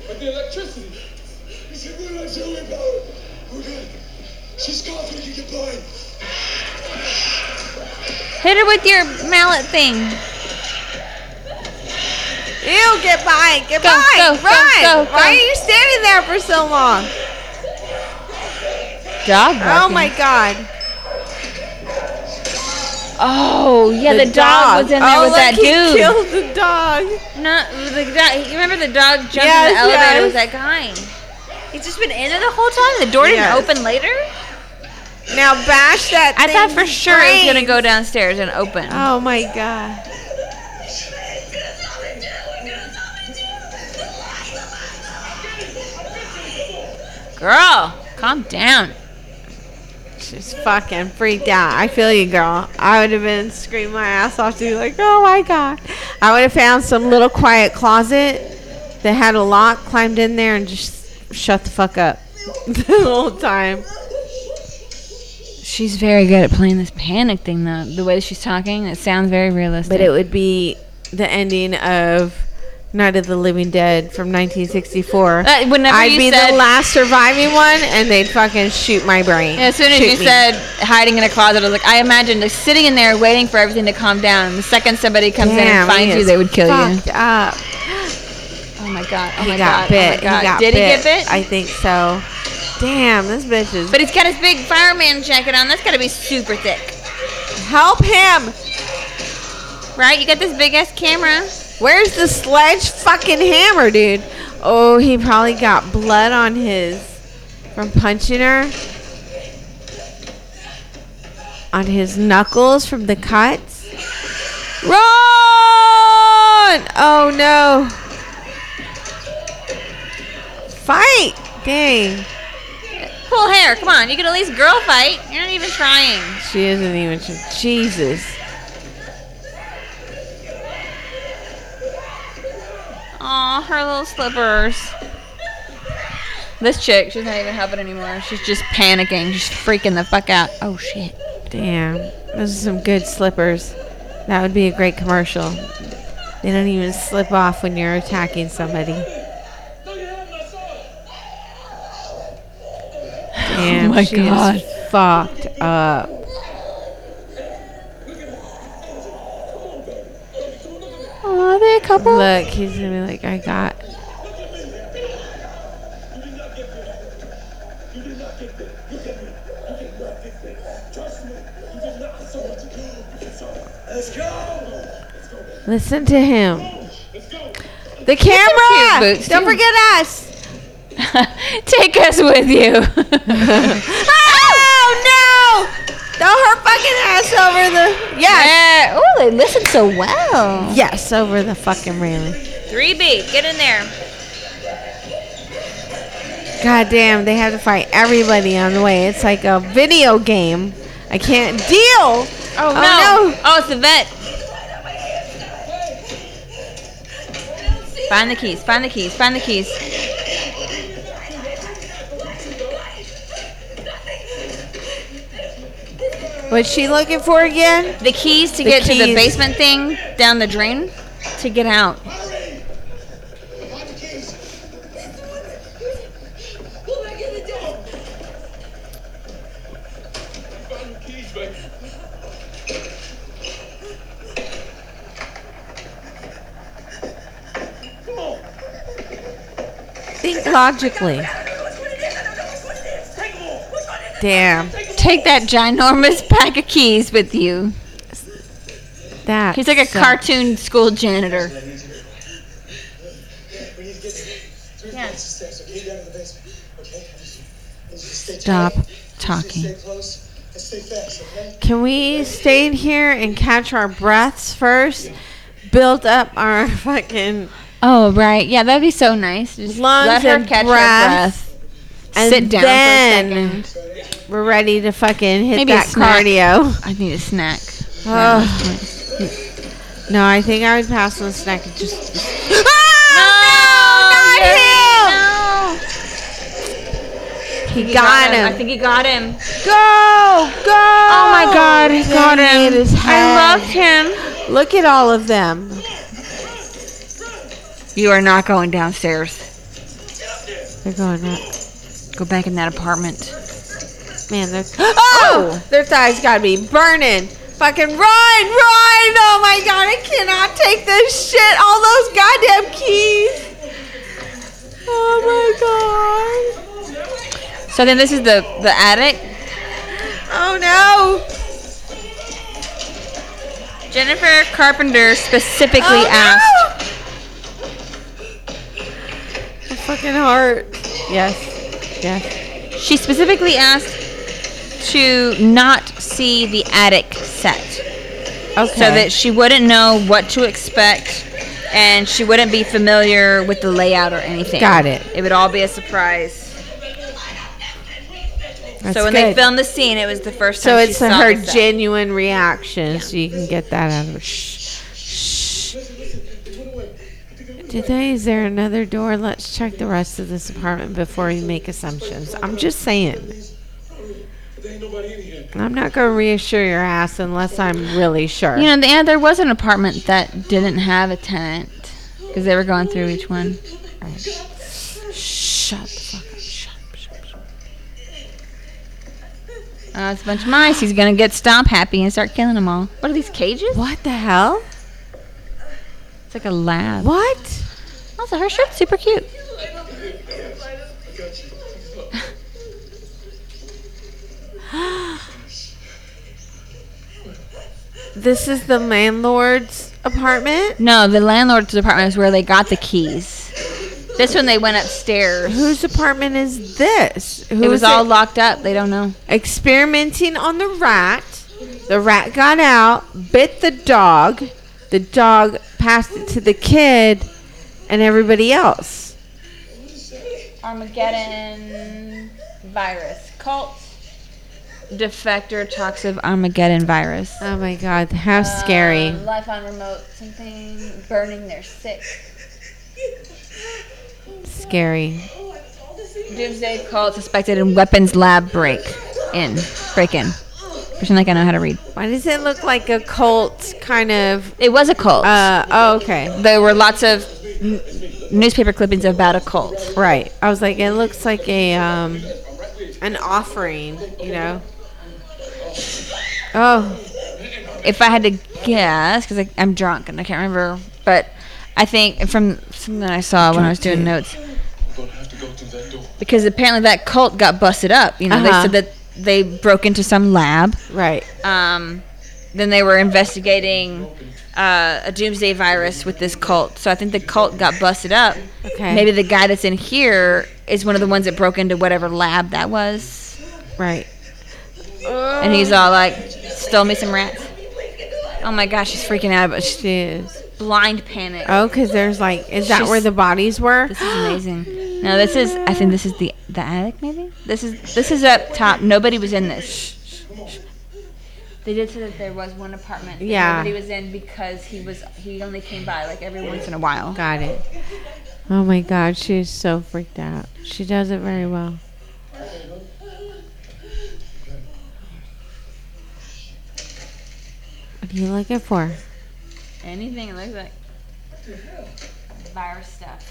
But the electricity... She's gone through you get blind. Hit her with your mallet thing. Ew, get by, get go, by, go, run! Go, go, go. Why are you standing there for so long? Dog barking. Oh my God. Oh, yeah, the, the dog. dog was in there oh, with look, that he dude. He killed the dog. Not the dog. You remember the dog jumped yes, in the elevator yes. with that guy? He's just been in it the whole time? The door didn't yes. open later? Now bash that I thing thought for sure brains. it was going to go downstairs and open. Oh my God. Girl, calm down. She's fucking freaked out. I feel you, girl. I would have been screaming my ass off to you like, oh my God. I would have found some little quiet closet that had a lock, climbed in there, and just shut the fuck up the whole time. She's very good at playing this panic thing, though. The way that she's talking, it sounds very realistic. But it would be the ending of Night of the Living Dead from nineteen sixty-four. Uh, whenever I'd you be said the last surviving one, and they'd fucking shoot my brain. Yeah, as soon as shoot you me. said hiding in a closet, I was like, I imagined like, sitting in there waiting for everything to calm down. The second somebody comes Damn, in and finds you, they would kill fucked you. Up. Oh my God! Oh my he God! Got bit. Oh my God! He got Did bit. he get bit? I think so. Damn, this bitch is... But he's got his big fireman jacket on. That's got to be super thick. Help him! Right? You got this big-ass camera. Where's the sledge fucking hammer, dude? Oh, he probably got blood on his... From punching her. On his knuckles from the cuts. Run! Oh, no. Fight! Dang. Cool hair. Come on. You can at least girl fight. You're not even trying. She isn't even trying. Jesus. Aw, her little slippers. This chick, she's not even helping anymore. She's just panicking. She's freaking the fuck out. Oh, shit. Damn. Those are some good slippers. That would be a great commercial. They don't even slip off when you're attacking somebody. Damn, oh my she God. Is fucked up. Oh, they a couple. Look, he's gonna be like, I got. Listen to him. The camera. Boots, don't too. Forget us. Take us with you. Oh, no! Throw her fucking ass over the... Yes. Yeah. Oh, they listen so well. Yes, over the fucking railing. three B, get in there. God damn, they have to fight everybody on the way. It's like a video game. I can't deal. Oh, oh no. no. Oh, it's the vet. Find the keys, find the keys, find the keys. What's she looking for again? The keys to the get keys. to the basement thing down the drain to get out. Think logically. Damn. Take that ginormous pack of keys with you. That He's like a sucks. cartoon school janitor. Yeah. Stop talking. Can we stay in here and catch our breaths first? Build up our fucking... Oh, right. Yeah, that'd be so nice. Just lungs let her and catch breath, her breath. And sit down then... for a second. We're ready to fucking hit Maybe that cardio. I need a snack. Oh. No, I think I would pass on a snack and just... just ah! No! no not no. him! No. He, he got, got him. him. I think he got him. Go! Go! Oh, my God. He got him. His head. I loved him. Look at all of them. You are not going downstairs. They're going up. Go back in that apartment. Man, they're... Oh! Their thighs gotta be burning. Fucking run! Run! Oh my God, I cannot take this shit. All those goddamn keys. Oh my God. So then this is the, the attic? Oh no! Jennifer Carpenter specifically oh, asked... No! My fucking heart. Yes. Yes. She specifically asked to not see the attic set. Okay. So that she wouldn't know what to expect and she wouldn't be familiar with the layout or anything. Got it. It would all be a surprise. That's so when good. They filmed the scene, it was the first time so she saw So it's her the genuine set. reaction, yeah. So you can get that out of her. Shh. Shh. Today, is there another door? Let's check the rest of this apartment before we make assumptions. I'm just saying. I'm not going to reassure your ass unless I'm really sure. You know, there was an apartment that didn't have a tenant because they were going through each one. Right. Shut the fuck up. Shut up. Shut up. Shut up. Uh, it's a bunch of mice. He's going to get stomp happy and start killing them all. What are these cages? What the hell? It's like a lab. What? Also, her shirt's super cute. this is the landlord's apartment? No, the landlord's apartment is where they got the keys. This one they went upstairs. Whose apartment is this? Who it was all it? Locked up. They don't know. Experimenting on the rat. The rat got out, bit the dog. The dog passed it to the kid and everybody else. Armageddon virus. Cult defector toxic Armageddon virus. Oh my God. How uh, scary. Life on remote something. Burning their sick. Scary. Doomsday cult suspected in weapons lab break in. Break in. Pretend like I know how to read. Why does it look like a cult kind of... It was a cult. Uh, oh, okay. There were lots of n- newspaper clippings about a cult. Right. I was like, it looks like a um, an offering, you know? Oh. If I had to guess, because I'm drunk and I can't remember, but... I think from something that I saw when I was doing notes, because apparently that cult got busted up. You know, uh-huh. They said that they broke into some lab. Right. Um, then they were investigating uh, a doomsday virus with this cult. So I think the cult got busted up. Okay. Maybe the guy that's in here is one of the ones that broke into whatever lab that was. Right. Oh. And he's all like, "Stole me some rats." Oh my gosh, she's freaking out, but she is. Blind panic. Oh, because there's like, is that She's, where the bodies were? This is amazing. No, this is, I think this is the the attic maybe? This is this is up top. Nobody was in this. They did say that there was one apartment that yeah. nobody was in because he was he only came by like every once in a while. Got it. Oh my God, she is so freaked out. She does it very well. What are you looking for? Anything, it looks like virus stuff.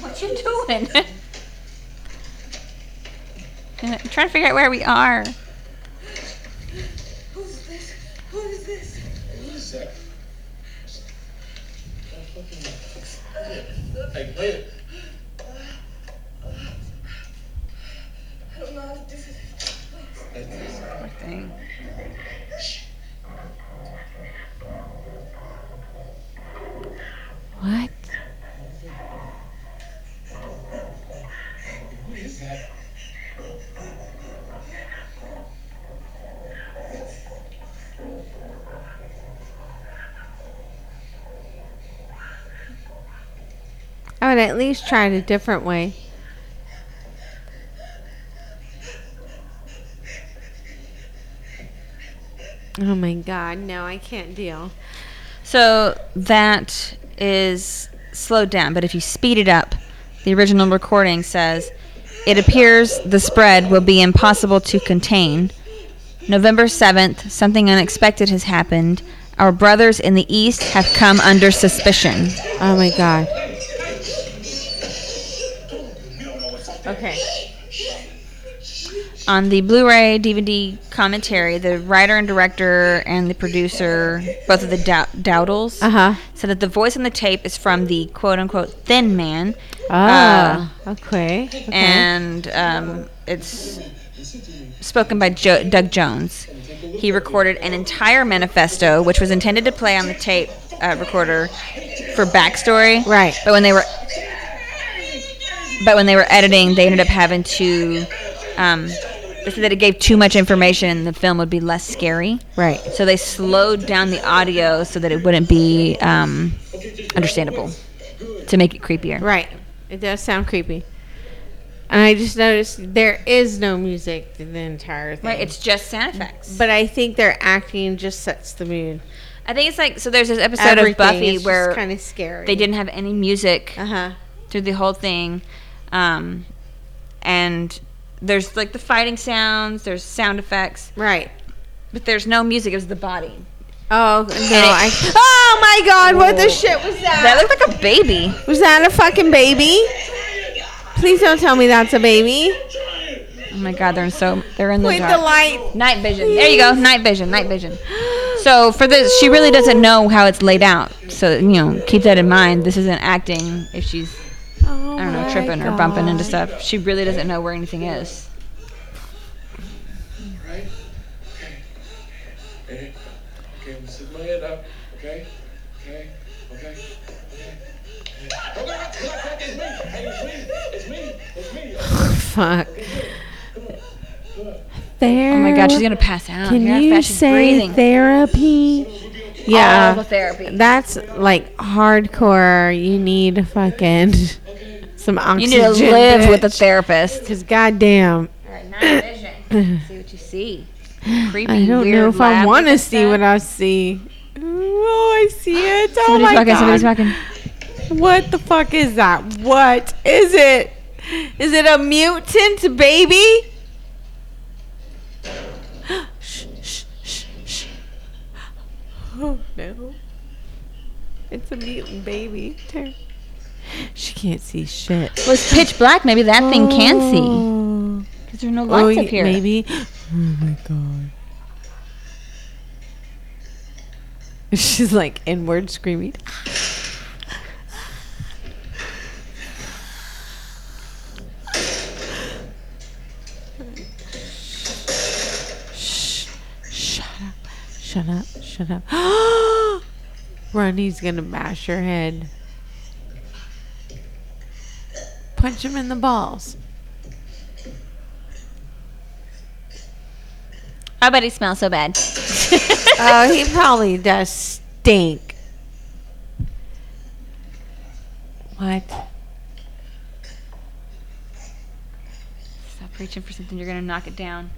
What you doing? I'm trying to figure out where we are. Who's this? Who is this? Who is that? I don't know how to do this. Poor thing. What? What is that? I would at least try it a different way. Oh my God, no, I can't deal. So that is slowed down, but if you speed it up, the original recording says, "It appears the spread will be impossible to contain. November seventh, something unexpected has happened. Our brothers in the East have come under suspicion." Oh my God. Okay. On the Blu-ray D V D commentary, the writer and director and the producer, both of the Dou- Dowdles, uh-huh. said that the voice on the tape is from the quote-unquote thin man. Ah, uh, okay. okay. And um, it's spoken by jo- Doug Jones. He recorded an entire manifesto, which was intended to play on the tape uh, recorder for backstory. Right. But when they were, but when they were editing, they ended up having to... Um, They said that it gave too much information, the film would be less scary. Right. So they slowed down the audio so that it wouldn't be um, understandable, to make it creepier. Right. It does sound creepy. And I just noticed there is no music in the entire thing. Right. It's just sound effects. But I think their acting just sets the mood. I think it's like, so there's this episode Everything. of Buffy it's where kind of scary. They didn't have any music uh-huh. through the whole thing, um, and. There's like the fighting sounds, there's sound effects. Right. But there's no music, it was the body. Oh, no. I, oh my God, oh. What the shit was that? That looked like a baby. Was that a fucking baby? Please don't tell me that's a baby. Oh my God, they're in so they're in the With dark. With the light. Night vision. Please. There you go. Night vision, night vision. So for this, she really doesn't know how it's laid out. So, you know, keep that in mind. This isn't acting if she's Oh I don't know, tripping God. or bumping into stuff. She really doesn't know where anything is. All right. Okay. Okay, I'm sitting my head up. Okay, okay, okay, okay. Oh my God, it's me, it's me, it's me, it's me. Fuck. Come on, come on. There. Oh my God, she's gonna pass out. Can You're you say breathing. Therapy? Yeah, oh, therapy. That's like hardcore. You need fucking some oxygen. You need to live bitch. with a therapist. Because goddamn. All right, night vision. See what you see. Creepy, I don't weird know if I want to see what I see. Oh, I see it. Oh somebody's my talking, God. Somebody's talking. What the fuck is that? What is it? Is it a mutant, baby? Oh no. It's a mutant baby. She can't see shit. Well, it's pitch black. Maybe that oh. thing can see. Because there are no lights oh, up here. Maybe. Oh my God. She's like inward screaming. Shh. Shut up. Shut up. Shut up. Ronnie's gonna bash her head. Punch him in the balls. I bet he smells so bad. Oh, he probably does stink. What? Stop reaching for something. You're gonna knock it down.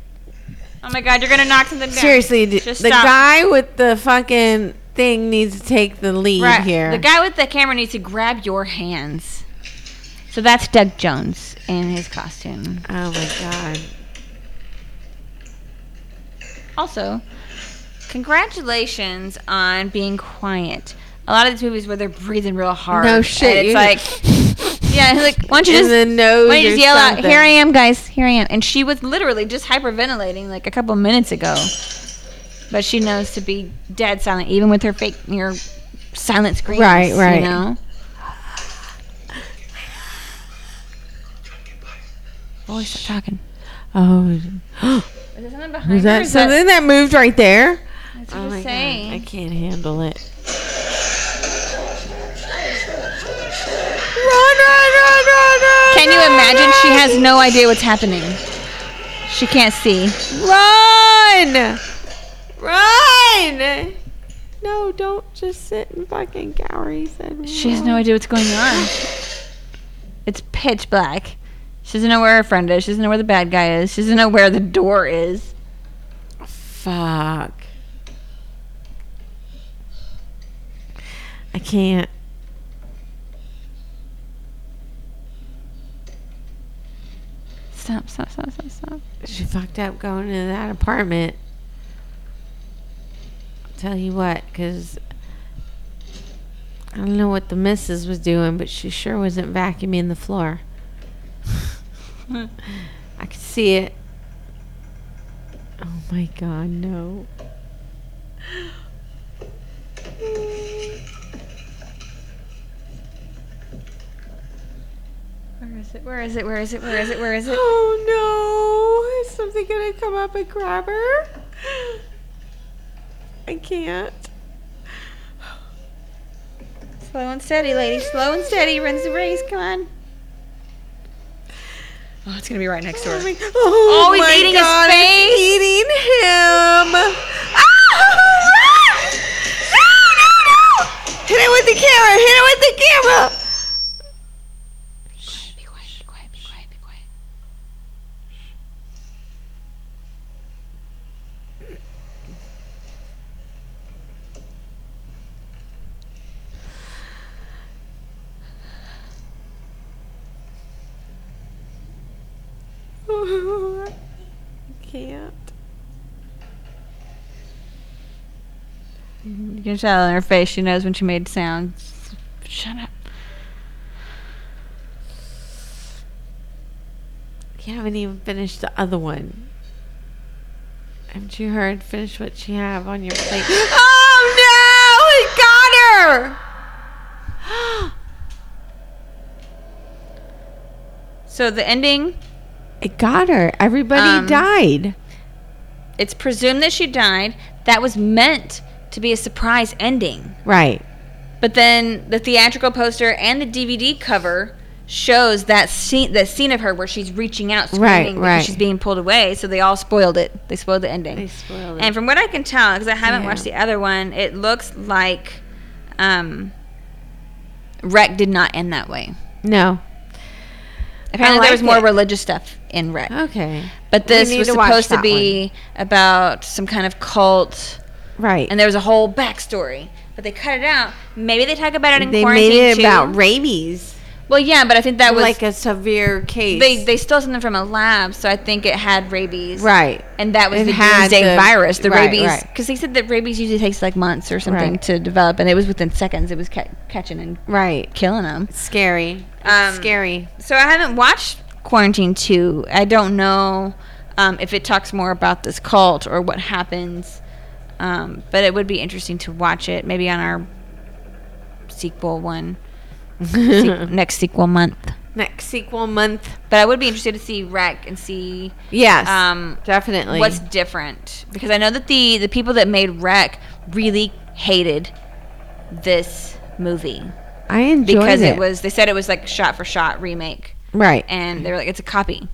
Oh my God, you're going to knock something down. Seriously, Just the stop. guy with the fucking thing needs to take the lead right. here. The guy with the camera needs to grab your hands. So that's Doug Jones in his costume. Oh my God. Also, congratulations on being quiet. A lot of these movies where they're breathing real hard. No shit. It's like, yeah, like, why don't you just, why don't you just yell something. out, here I am, guys, here I am. And she was literally just hyperventilating like a couple minutes ago. But she knows to be dead silent, even with her fake, your silent screams. Right, right. You know? Boy, stop talking. Oh. Is there something behind Was that something that, that moved right there? That's what oh I'm saying. God, I can't handle it. Run, run, run, run, run, Can you imagine? Run. She has no idea what's happening. She can't see. Run! Run! No, don't just sit in fucking galleries and She run. has no idea what's going on. It's pitch black. She doesn't know where her friend is. She doesn't know where the bad guy is. She doesn't know where the door is. Fuck. I can't. Stop, stop, stop, stop, stop. She fucked up going to that apartment. I'll tell you what, because I don't know what the missus was doing, but she sure wasn't vacuuming the floor. I could see it. Oh my God, no. Where is it? Where is it? Where is it? Where is it? Where is it? Oh no! Is something gonna come up and grab her? I can't. Slow and steady, lady. Slow and steady. Runs the race. Come on. Oh, it's gonna be right next door. Oh, my, oh, oh he's my eating God, his face. It's eating him. Ah! No! No! No! Hit it with the camera. Hit it with the camera. I can't. You can tell in her face she knows when she made sounds. Shut up. You haven't even finished the other one. Haven't you heard? Finish what you have on your plate. Oh no! He got her! So the ending... It got her. Everybody um, died. It's presumed that she died. That was meant to be a surprise ending. Right. But then the theatrical poster and the D V D cover shows that scene, that scene of her where she's reaching out, screaming, right, because right. she's being pulled away. So they all spoiled it. They spoiled the ending. They spoiled it. And from what I can tell, because I haven't yeah. watched the other one, it looks like um, Rec did not end that way. No. Apparently, like there was more it. religious stuff in Rec. Okay. But this was to supposed to be one. about some kind of cult. Right. And there was a whole backstory. But they cut it out. Maybe they talk about it in they Quarantine. They made it too. about rabies. Well, yeah, but I think that was... Like a severe case. They they stole something from a lab, so I think it had rabies. Right. And that was it the doomsday virus, the right, rabies. Because right. they said that rabies usually takes like months or something right. to develop, and it was within seconds. It was ca- catching and right. killing them. It's scary. It's um, scary. So I haven't watched Quarantine two. I don't know um, if it talks more about this cult or what happens, um, but it would be interesting to watch it, maybe on our sequel one. Se- next sequel month. Next sequel month. But I would be interested to see Rec and see. Yes, um, definitely. What's different? Because I know that the the people that made Rec really hated this movie. I enjoyed because it. Because it was, they said it was like shot for shot remake. Right. And they were like, it's a copy,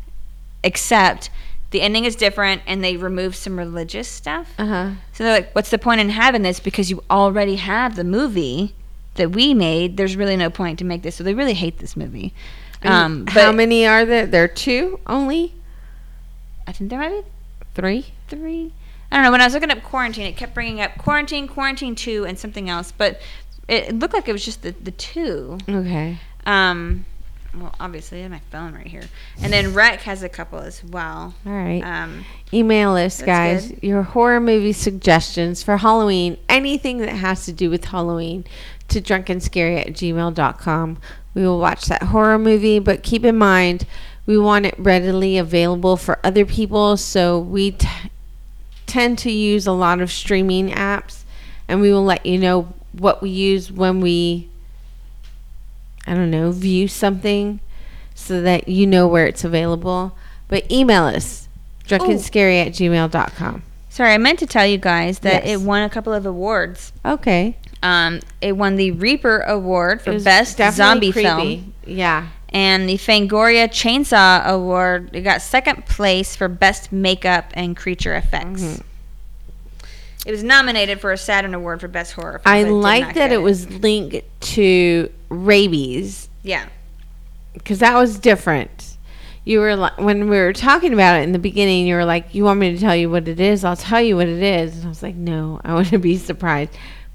except the ending is different, and they removed some religious stuff. Uh huh. So they're like, what's the point in having this? Because you already have the movie that we made, there's really no point to make this. So they really hate this movie. Um, but how many are there? There are two only? I think there might be three. Three. I don't know. When I was looking up Quarantine, it kept bringing up Quarantine, Quarantine two, and something else. But it looked like it was just the, the two. Okay. Um, well, obviously, I have my phone right here. And then Rec has a couple as well. All right. Um, Email us, guys, good. your horror movie suggestions for Halloween. Anything that has to do with Halloween. To drunken scary at gmail dot com. We will watch that horror movie, but keep in mind we want it readily available for other people, so we t- tend to use a lot of streaming apps, and we will let you know what we use when we, I don't know, view something so that you know where it's available. But email us, drunken scary at gmail dot com. Sorry, I meant to tell you guys that yes. it won a couple of awards. Okay. Um, it won the Reaper Award for Best Zombie creepy. Film. Yeah. And the Fangoria Chainsaw Award, it got second place for Best Makeup and Creature Effects. Mm-hmm. It was nominated for a Saturn Award for Best Horror Film. I like that it, it was linked to rabies. Yeah. Because that was different. You were like, when we were talking about it in the beginning, you were like, you want me to tell you what it is? I'll tell you what it is. And I was like, no, I want to be surprised.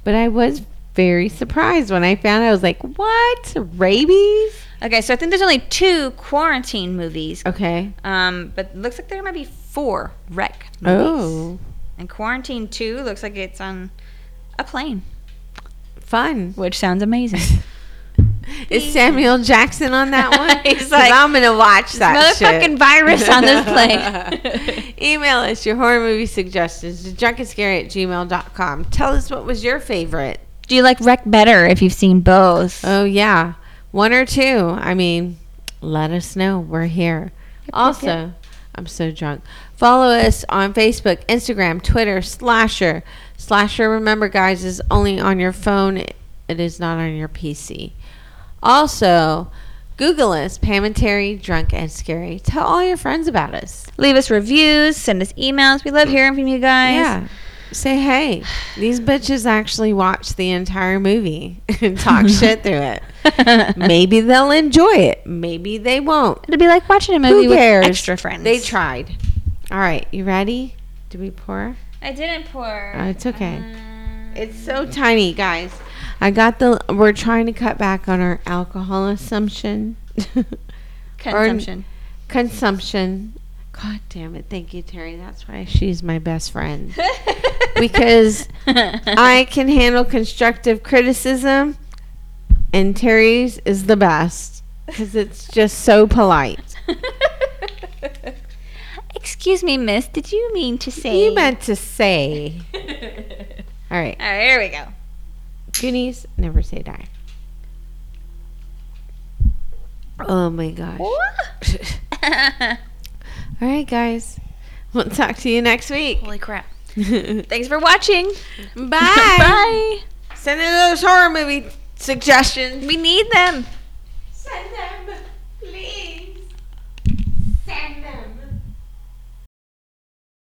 But I was very surprised when I found out. I was like, what? Rabies? Okay, so I think there's only two Quarantine movies. Okay. Um, but it looks like there might be four Rec movies. Oh. And Quarantine two looks like it's on a plane. Fun. Which sounds amazing. Is Samuel Jackson on that one? He's like, I'm going to watch that shit. Motherfucking virus on this plane. Email us your horror movie suggestions to drunken scary at gmail dot com. Tell us what was your favorite. Do you like Rec better if you've seen both? Oh, yeah. One or two. I mean, let us know. We're here. Yep, also, yep, yep. I'm so drunk. Follow us on Facebook, Instagram, Twitter, Slasher. Slasher, remember, guys, is only on your phone. It is not on your P C. Also, Google us, Pam and Terry, Drunk and Scary. Tell all your friends about us. Leave us reviews. Send us emails. We love hearing from you guys. Yeah. Say, hey, these bitches actually watched the entire movie and talk shit through it. Maybe they'll enjoy it. Maybe they won't. It'll be like watching a movie with extra friends. They tried. All right. You ready? Did we pour? I didn't pour. Oh, it's okay. Um, it's so tiny, guys. I got the, we're trying to cut back on our alcohol assumption. Consumption. Consumption. God damn it. Thank you, Terry. That's why she's my best friend. Because I can handle constructive criticism, and Terry's is the best. Because it's just so polite. Excuse me, miss. Did you mean to say? You meant to say. All right. All right, here we go. Goonies, never say die. Oh my gosh. All right, guys. We'll talk to you next week. Holy crap. Thanks for watching. Bye. Bye. Send in those horror movie suggestions. We need them.